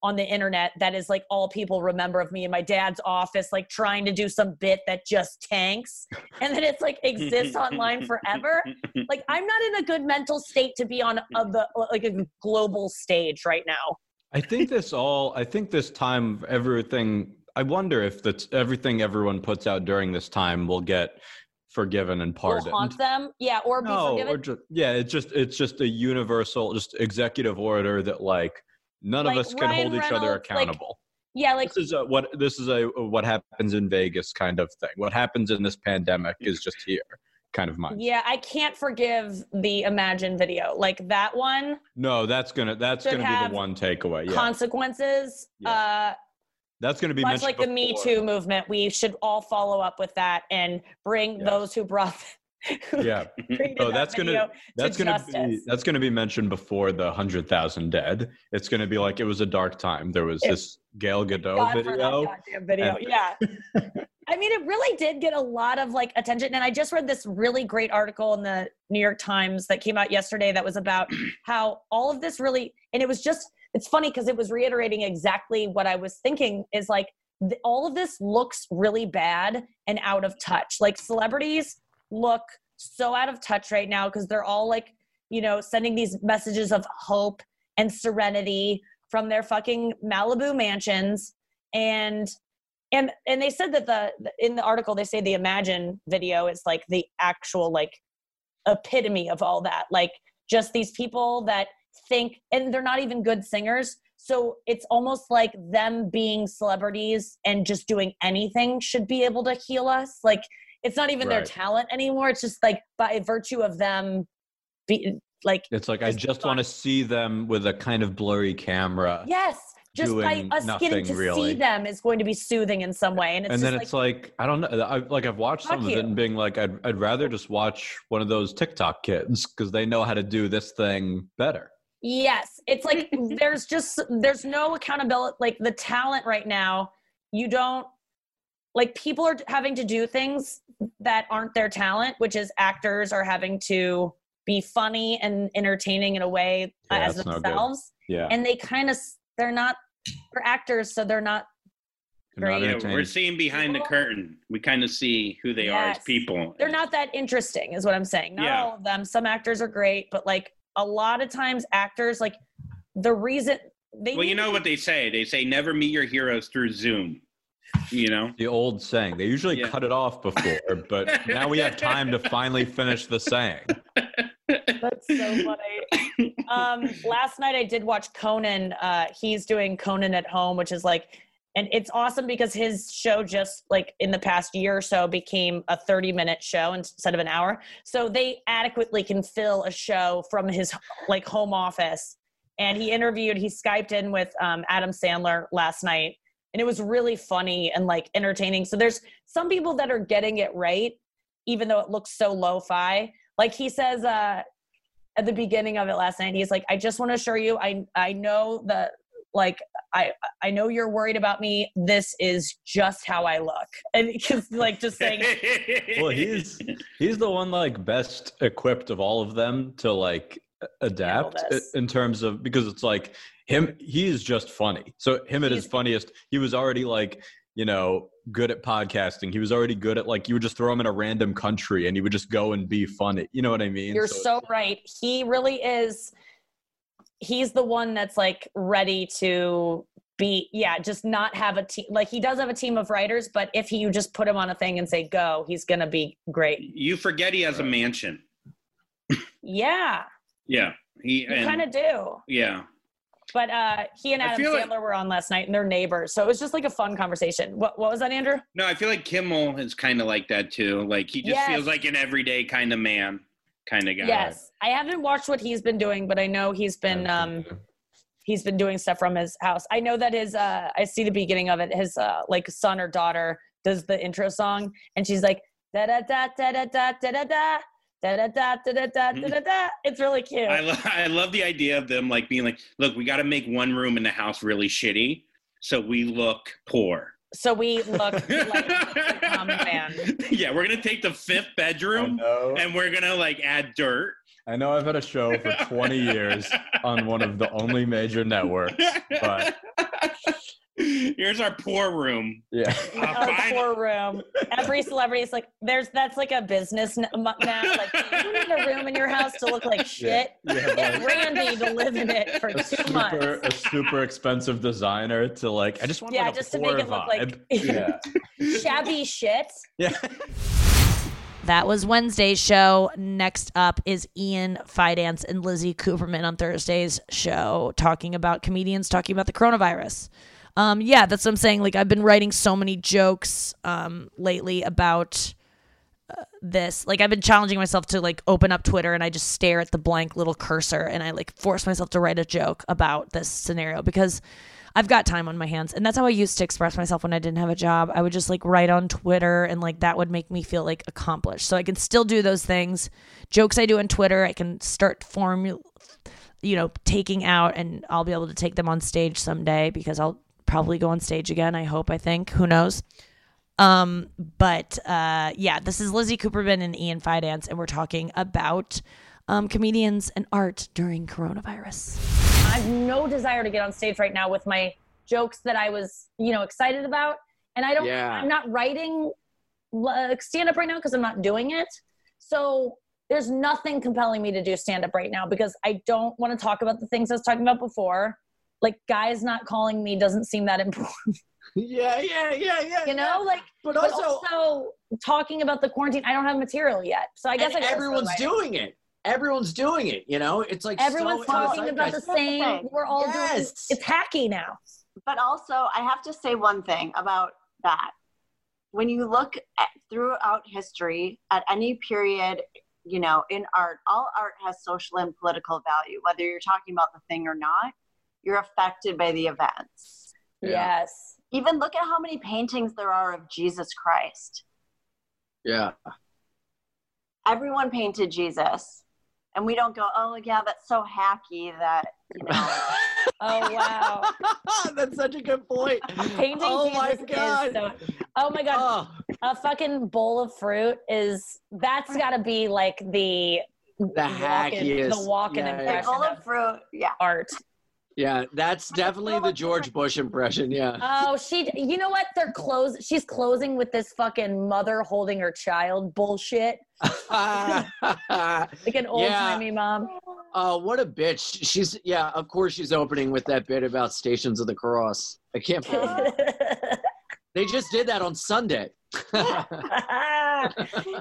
on the internet that is, like, all people remember of me in my dad's office, like, trying to do some bit that just tanks. And then it's, like, exists online forever. Like, I'm not in a good mental state to be on a, like, a global stage right now. I think this all, I think this time of everything, I wonder if that's everything everyone puts out during this time will get forgiven and pardoned. Will haunt them? Yeah, or be no, forgiven? Or just, yeah, it's just, it's just a universal, just executive order that, like, None like of us can Ryan hold Reynolds, each other accountable. Like, yeah, like this is a, what this is a, a what happens in Vegas kind of thing. What happens in this pandemic is just here, kind of mind. Yeah, I can't forgive the Imagine video, like that one. No, that's gonna that's gonna be the one takeaway. Yeah. Consequences. Yeah. Uh, that's gonna be much like before. The Me Too movement. We should all follow up with that and bring yes. those who brought. yeah oh that's that gonna that's to gonna be, that's gonna be mentioned before the hundred thousand dead. It's gonna be like, it was a dark time, there was it, this Gail Godot video, video. And, yeah. I mean, it really did get a lot of, like, attention. And I just read this really great article in the New York Times that came out yesterday that was about how all of this really, and it was just, it's funny because it was reiterating exactly what I was thinking, is like the, all of this looks really bad and out of touch. Like, celebrities look so out of touch right now because they're all, like, you know, sending these messages of hope and serenity from their fucking Malibu mansions. And and and they said that the in the article they say the Imagine video is, like, the actual, like, epitome of all that. Like, just these people that think, and they're not even good singers, so it's almost like them being celebrities and just doing anything should be able to heal us. Like, it's not even right. their talent anymore. It's just, like, by virtue of them be, like, it's like, I just want to see them with a kind of blurry camera. Yes. Just by us nothing, getting to really. see them is going to be soothing in some way. And, it's and then like, it's like, I don't know. I, like, I've watched some of you. it and being like, I'd, I'd rather just watch one of those TikTok kids because they know how to do this thing better. Yes. It's like, there's just, there's no accountability. Like, the talent right now, you don't, like, people are having to do things that aren't their talent, which is actors are having to be funny and entertaining in a way yeah, as themselves. Yeah. And they kind of, they're not, they're actors, so they're not great. Yeah, we're seeing behind people. The curtain. We kind of see who they yes. are as people. They're not that interesting is what I'm saying. Not yeah. all of them. Some actors are great, but, like, a lot of times actors, like, the reason they- Well, you know what they say. They say, never meet your heroes through Zoom. You know, the old saying. They usually yeah. cut it off before, but now we have time to finally finish the saying. That's so funny. Um, last night I did watch Conan. Uh, he's doing Conan at Home, which is like, and it's awesome because his show just, like, in the past year or so became a thirty minute show instead of an hour. So they adequately can fill a show from his, like, home office. And he interviewed, he Skyped in with um, Adam Sandler last night. And it was really funny and, like, entertaining. So there's some people that are getting it right, even though it looks so lo-fi. Like, he says uh, at the beginning of it last night, he's like, I just want to assure you, I I know that, like, I I know you're worried about me. This is just how I look. And because, like, just saying. Well, he's he's the one, like, best equipped of all of them to, like, adapt in terms of, because it's like, him, he is just funny. So him at He's, his funniest, he was already, like, you know, good at podcasting. He was already good at, like, you would just throw him in a random country and he would just go and be funny. You know what I mean? You're so, so right. He really is. He's the one that's, like, ready to be, yeah, just not have a team. Like, he does have a team of writers, but if you just put him on a thing and say, go, he's going to be great. You forget he has a mansion. Yeah. Yeah. He, you kind of do. Yeah. But uh, he and Adam Sandler like, were on last night, and they're neighbors. So it was just, like, a fun conversation. What what was that, Andrew? No, I feel like Kimmel is kind of like that, too. Like, he just yes. feels like an everyday kind of man, kind of guy. Yes. I haven't watched what he's been doing, but I know he's been um, he's been doing stuff from his house. I know that his, uh, I see the beginning of it. His uh, like son or daughter does the intro song, and she's like, da da da da da da da da. Da, da, da, da, da, da, da. It's really cute. I, lo- I love the idea of them like being like, look, we got to make one room in the house really shitty, so we look poor. So we look like a common man. Yeah, we're gonna take the fifth bedroom and we're gonna like add dirt. I know I've had a show for twenty years on one of the only major networks, but. Here's our poor room. Yeah. Our poor room. Every celebrity is like, there's, that's like a business now. Like, you need a room in your house to look like shit. Yeah. Yeah, get Randy to live in it for two super, months. A super expensive designer to like, I just want yeah, like just to make it look vibe. Like yeah. Shabby shit. Yeah. That was Wednesday's show. Next up is Ian Fidance and Lizzie Cooperman on Thursday's show, talking about comedians, talking about the coronavirus. Um, yeah, that's what I'm saying. Like, I've been writing so many jokes um, lately about uh, this. Like, I've been challenging myself to, like, open up Twitter and I just stare at the blank little cursor and I, like, force myself to write a joke about this scenario because I've got time on my hands. And that's how I used to express myself when I didn't have a job. I would just, like, write on Twitter and, like, that would make me feel, like, accomplished. So I can still do those things. Jokes I do on Twitter, I can start formu- you know, taking out, and I'll be able to take them on stage someday because I'll probably go on stage again. I hope, I think, who knows? Um, but uh, yeah, this is Lizzie Cooperman and Ian Fidance, and we're talking about um, comedians and art during coronavirus. I have no desire to get on stage right now with my jokes that I was, you know, excited about. And I don't, yeah. I'm not writing like stand up right now because I'm not doing it. So there's nothing compelling me to do stand up right now because I don't want to talk about the things I was talking about before. Like, guys not calling me doesn't seem that important. Yeah, yeah, yeah, yeah. You know, yeah. like, but, but also, also talking about the quarantine, I don't have material yet. So I guess I everyone's doing it. Everyone's doing it, you know? It's like everyone's so talking about the same. Thing. We're all yes. doing it. It's hacky now. But also, I have to say one thing about that. When you look at, throughout history at any period, you know, in art, all art has social and political value, whether you're talking about the thing or not. You're affected by the events. Yeah. Yes. Even look at how many paintings there are of Jesus Christ. Yeah. Everyone painted Jesus. And we don't go, oh, yeah, that's so hacky that, you know. Oh, wow. That's such a good point. Painting oh Jesus my God. Is so, oh, my God. Oh. A fucking bowl of fruit is, that's got to be like the, the hackiest. The walking yeah, impression. The bowl of fruit, yeah. Art. Yeah, that's definitely the George Bush impression, yeah. Oh, she, you know what? They're close. She's closing with this fucking mother holding her child bullshit. Like an old-timey yeah. mom. Oh, uh, what a bitch. She's, yeah, of course she's opening with that bit about Stations of the Cross. I can't believe it. They just did that on Sunday. Yeah,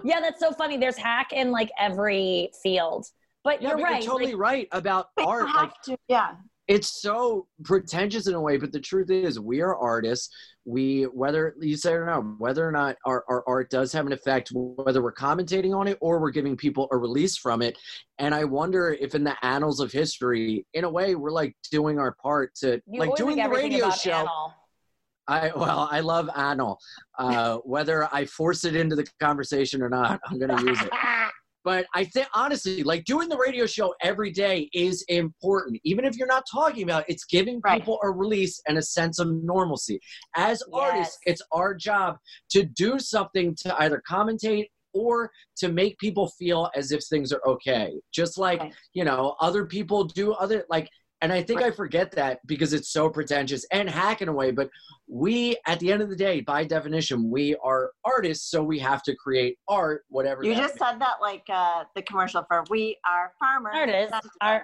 that's so funny. There's hack in, like, every field. But yeah, you're but right. You're totally like, right about art. Have like, to, yeah. It's so pretentious in a way, but the truth is we are artists. We, whether you say or not, whether or not our, our art does have an effect, whether we're commentating on it or we're giving people a release from it. And I wonder if in the annals of history, in a way, we're like doing our part to you like doing the radio show. Annal. I Well, I love annal. Uh, whether I force it into the conversation or not, I'm going to use it. But I think, honestly, like doing the radio show every day is important. Even if you're not talking about it, it's giving right. people a release and a sense of normalcy. As yes. artists, it's our job to do something to either commentate or to make people feel as if things are okay. Just like, right. you know, other people do other, like, and I think right. I forget that because it's so pretentious and hacking away. But we, at the end of the day, by definition, we are artists, so we have to create art, whatever. You just means. Said that like uh, the commercial for "We Are Farmers." Artists are.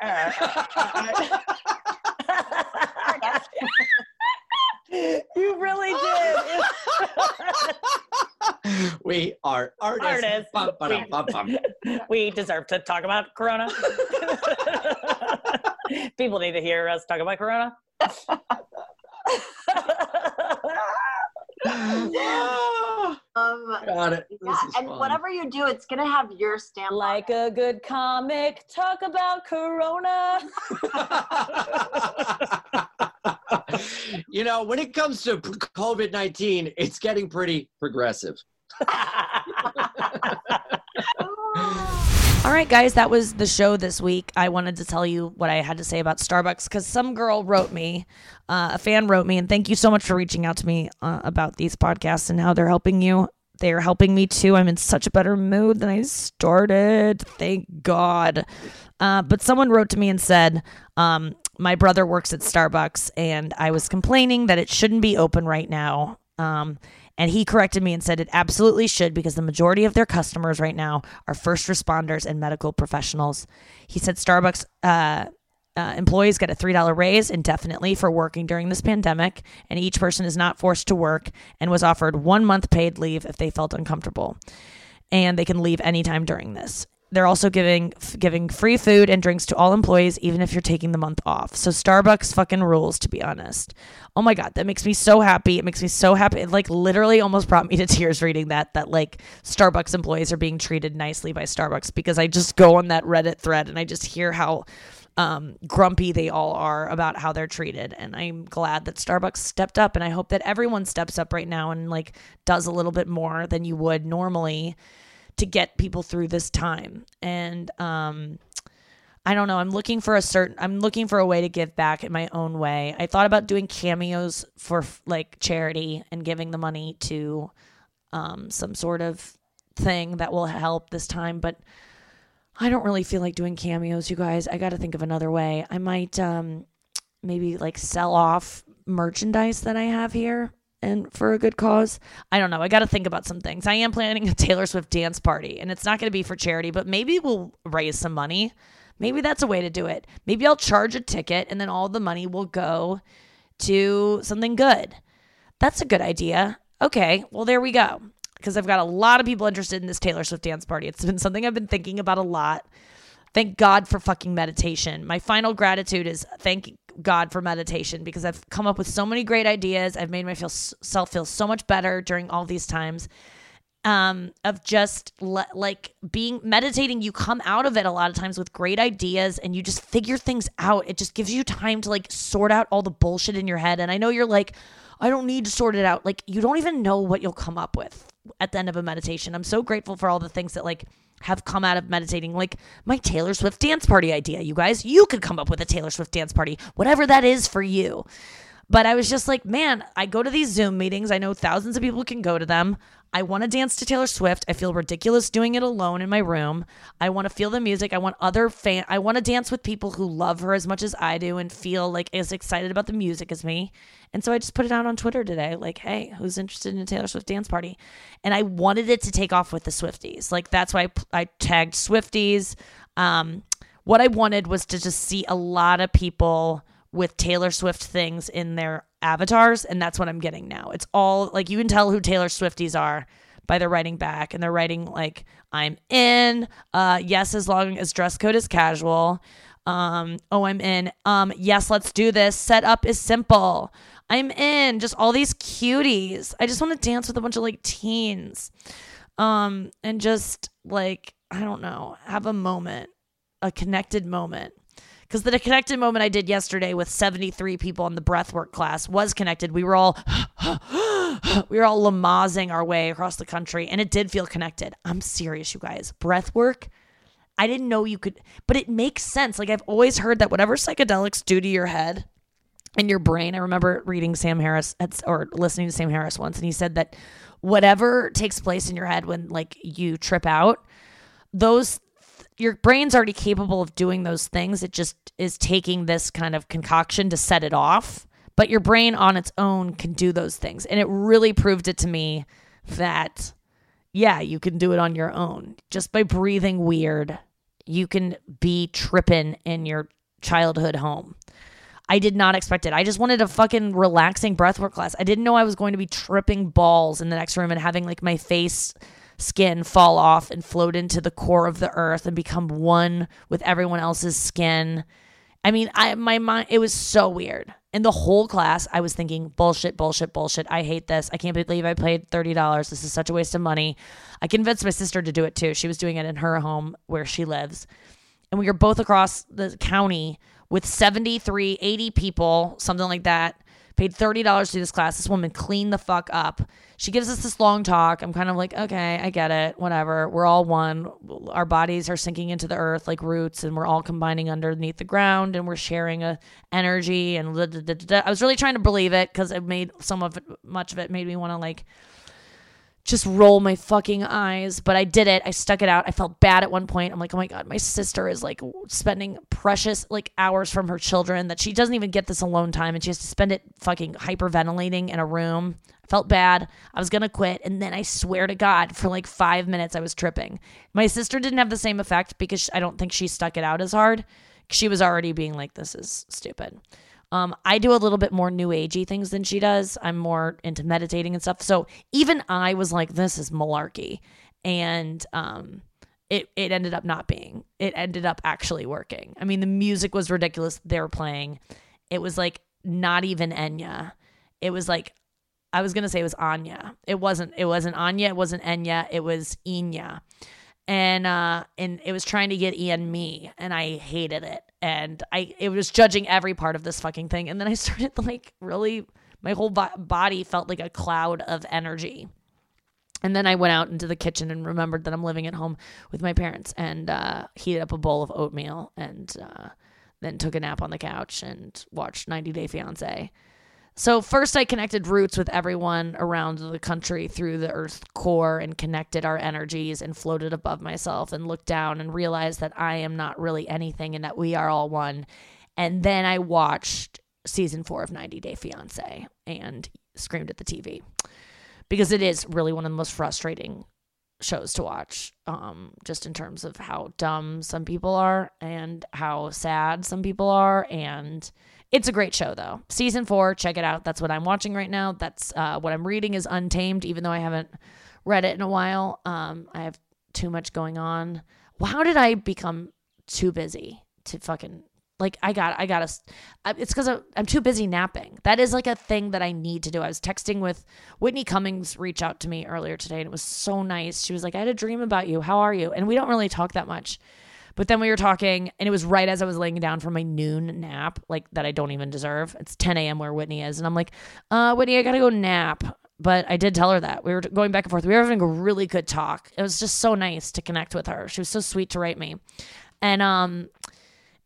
You really did. We are artists. Artists. Bum, ba-dum, bum, bum. We deserve to talk about Corona. People need to hear us talk about Corona. Oh, Got yeah, it. And fun. Whatever you do, it's going to have your stamp. Like on it. A good comic, talk about Corona. You know, when it comes to COVID nineteen, it's getting pretty progressive. All right, guys, that was the show this week. I wanted to tell you what I had to say about Starbucks because some girl wrote me, uh, a fan wrote me, and thank you so much for reaching out to me uh, about these podcasts and how they're helping you. They're helping me too. I'm in such a better mood than I started. Thank God. Uh, but someone wrote to me and said, um, my brother works at Starbucks and I was complaining that it shouldn't be open right now. Um, and he corrected me and said it absolutely should because the majority of their customers right now are first responders and medical professionals. He said Starbucks uh, uh, employees get a three dollar raise indefinitely for working during this pandemic, and each person is not forced to work and was offered one month paid leave if they felt uncomfortable. And they can leave anytime during this. They're also giving giving free food and drinks to all employees, even if you're taking the month off. So Starbucks fucking rules, to be honest. Oh my God, that makes me so happy. It makes me so happy. It like literally almost brought me to tears reading that, that like Starbucks employees are being treated nicely by Starbucks, because I just go on that Reddit thread and I just hear how um, grumpy they all are about how they're treated. And I'm glad that Starbucks stepped up, and I hope that everyone steps up right now and like does a little bit more than you would normally to get people through this time. And um, I don't know. I'm looking for a certain, I'm looking for a way to give back in my own way. I thought about doing cameos for like charity and giving the money to um, some sort of thing that will help this time. But I don't really feel like doing cameos, you guys. I got to think of another way. I might um, maybe like sell off merchandise that I have here and for a good cause. I don't know. I got to think about some things. I am planning a Taylor Swift dance party, and it's not going to be for charity, but maybe we'll raise some money. Maybe that's a way to do it. Maybe I'll charge a ticket and then all the money will go to something good. That's a good idea. Okay. Well, there we go. Because I've got a lot of people interested in this Taylor Swift dance party. It's been something I've been thinking about a lot. Thank God for fucking meditation. My final gratitude is thank God for meditation, because I've come up with so many great ideas. I've made myself feel so much better during all these times um, of just le- like being meditating. You come out of it a lot of times with great ideas and you just figure things out. It just gives you time to like sort out all the bullshit in your head. And I know you're like, I don't need to sort it out. Like, you don't even know what you'll come up with at the end of a meditation. I'm so grateful for all the things that like have come out of meditating, like my Taylor Swift dance party idea. You guys, you could come up with a Taylor Swift dance party, whatever that is for you. But I was just like, man, I go to these Zoom meetings. I know thousands of people can go to them. I want to dance to Taylor Swift. I feel ridiculous doing it alone in my room. I want to feel the music. I want other fan. I want to dance with people who love her as much as I do and feel like as excited about the music as me. And so I just put it out on Twitter today, like, hey, who's interested in a Taylor Swift dance party? And I wanted it to take off with the Swifties. Like, that's why I, I tagged Swifties. Um, what I wanted was to just see a lot of people with Taylor Swift things in their avatars, and that's what I'm getting now. It's all like, you can tell who Taylor Swifties are by their writing back, and they're writing like, I'm in, uh, yes, as long as dress code is casual, um, oh, I'm in, um, yes, let's do this, set up is simple, I'm in, just all these cuties. I just want to dance with a bunch of like teens, um, and just like, I don't know, have a moment, a connected moment. Because the connected moment I did yesterday with seventy-three people in the breathwork class was connected. We were all we were all lamassing our way across the country, and it did feel connected. I'm serious, you guys. Breathwork, I didn't know you could, but it makes sense. Like, I've always heard that whatever psychedelics do to your head and your brain. I remember reading Sam Harris at, or listening to Sam Harris once, and he said that whatever takes place in your head when like you trip out, those. Your brain's already capable of doing those things. It just is taking this kind of concoction to set it off. But your brain on its own can do those things. And it really proved it to me that, yeah, you can do it on your own. Just by breathing weird, you can be tripping in your childhood home. I did not expect it. I just wanted a fucking relaxing breathwork class. I didn't know I was going to be tripping balls in the next room and having like my face skin fall off and float into the core of the earth and become one with everyone else's skin I mean, I my mind, it was so weird. And the whole class, I was thinking, bullshit, bullshit, bullshit. I hate this. I can't believe I paid thirty dollars. This is such a waste of money. I convinced my sister to do it too. She was doing it in her home where she lives. And we were both across the county with seventy-three, eighty people, something like that. Paid thirty dollars to do this class. This woman cleaned the fuck up. She gives us this long talk. I'm kind of like, okay, I get it. Whatever. We're all one. Our bodies are sinking into the earth like roots, and we're all combining underneath the ground, and we're sharing a energy. And da, da, da, da. I was really trying to believe it because it made some of it, much of it made me want to like just roll my fucking eyes. But I did it. I stuck it out. I felt bad at one point. I'm like, oh my God, my sister is like spending precious like hours from her children that she doesn't even get this alone time. And she has to spend it fucking hyperventilating in a room. I felt bad. I was going to quit. And then I swear to God, for like five minutes, I was tripping. My sister didn't have the same effect because I don't think she stuck it out as hard. She was already being like, this is stupid. Um, I do a little bit more new agey things than she does. I'm more into meditating and stuff. So even I was like, this is malarkey. And um, it, it ended up not being. It ended up actually working. I mean, the music was ridiculous. They were playing. It was like not even Enya. It was like, I was going to say it was Anya. It wasn't. It wasn't Anya. It wasn't Enya. It was Enya. And uh, and it was trying to get Ian me, and I hated it. And I it was judging every part of this fucking thing. And then I started like really, my whole bo- body felt like a cloud of energy. And then I went out into the kitchen and remembered that I'm living at home with my parents, and uh, heated up a bowl of oatmeal, and uh, then took a nap on the couch and watched ninety day fiance. So first I connected roots with everyone around the country through the earth's core, and connected our energies, and floated above myself and looked down and realized that I am not really anything and that we are all one. And then I watched season four of ninety day fiance and screamed at the T V because it is really one of the most frustrating shows to watch, um, just in terms of how dumb some people are and how sad some people are. And it's a great show, though. Season four, check it out. That's what I'm watching right now. That's uh, what I'm reading is Untamed, even though I haven't read it in a while. Um, I have too much going on. How did I become too busy to fucking, like, I got, I got to, it's because I'm, I'm too busy napping. That is like a thing that I need to do. I was texting with Whitney Cummings, reached out to me earlier today, and it was so nice. She was like, I had a dream about you. How are you? And we don't really talk that much. But then we were talking, and it was right as I was laying down for my noon nap, like that I don't even deserve. It's ten a.m. where Whitney is. And I'm like, uh, Whitney, I got to go nap. But I did tell her that. We were going back and forth. We were having a really good talk. It was just so nice to connect with her. She was so sweet to write me. And um,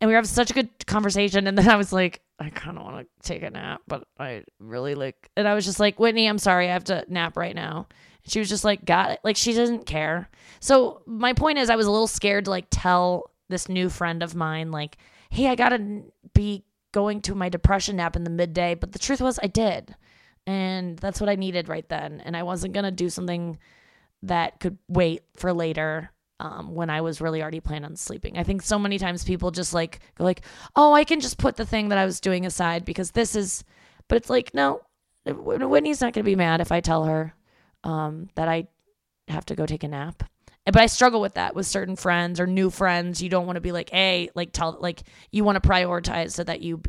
and we were having such a good conversation. And then I was like, I kind of want to take a nap, but I really like. And I was just like, Whitney, I'm sorry. I have to nap right now. She was just like, got it. Like, she doesn't care. So my point is, I was a little scared to like tell this new friend of mine, like, hey, I got to be going to my depression nap in the midday. But the truth was I did. And that's what I needed right then. And I wasn't going to do something that could wait for later um, when I was really already planning on sleeping. I think so many times people just like, go like, oh, I can just put the thing that I was doing aside because this is, but it's like, no, Whitney's not going to be mad if I tell her Um, that I have to go take a nap. But I struggle with that with certain friends or new friends. You don't want to be like, hey, like tell, like you want to prioritize so that you,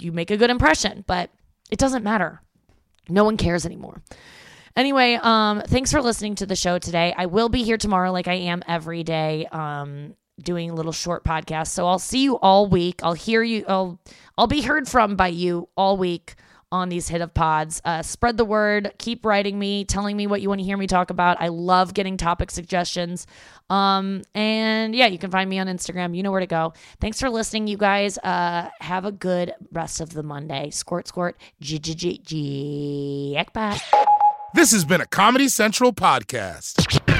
you make a good impression, but it doesn't matter. No one cares anymore. Anyway, um, thanks for listening to the show today. I will be here tomorrow, like I am every day, um, doing little short podcasts. So I'll see you all week. I'll hear you. I'll, I'll be heard from by you all week on these hit of pods. Uh, spread the word. Keep writing me, telling me what you want to hear me talk about. I love getting topic suggestions. Um, and yeah, you can find me on Instagram. You know where to go. Thanks for listening, you guys. Uh, have a good rest of the Monday. Squirt, squirt. G-g-g-g. This has been a Comedy Central podcast.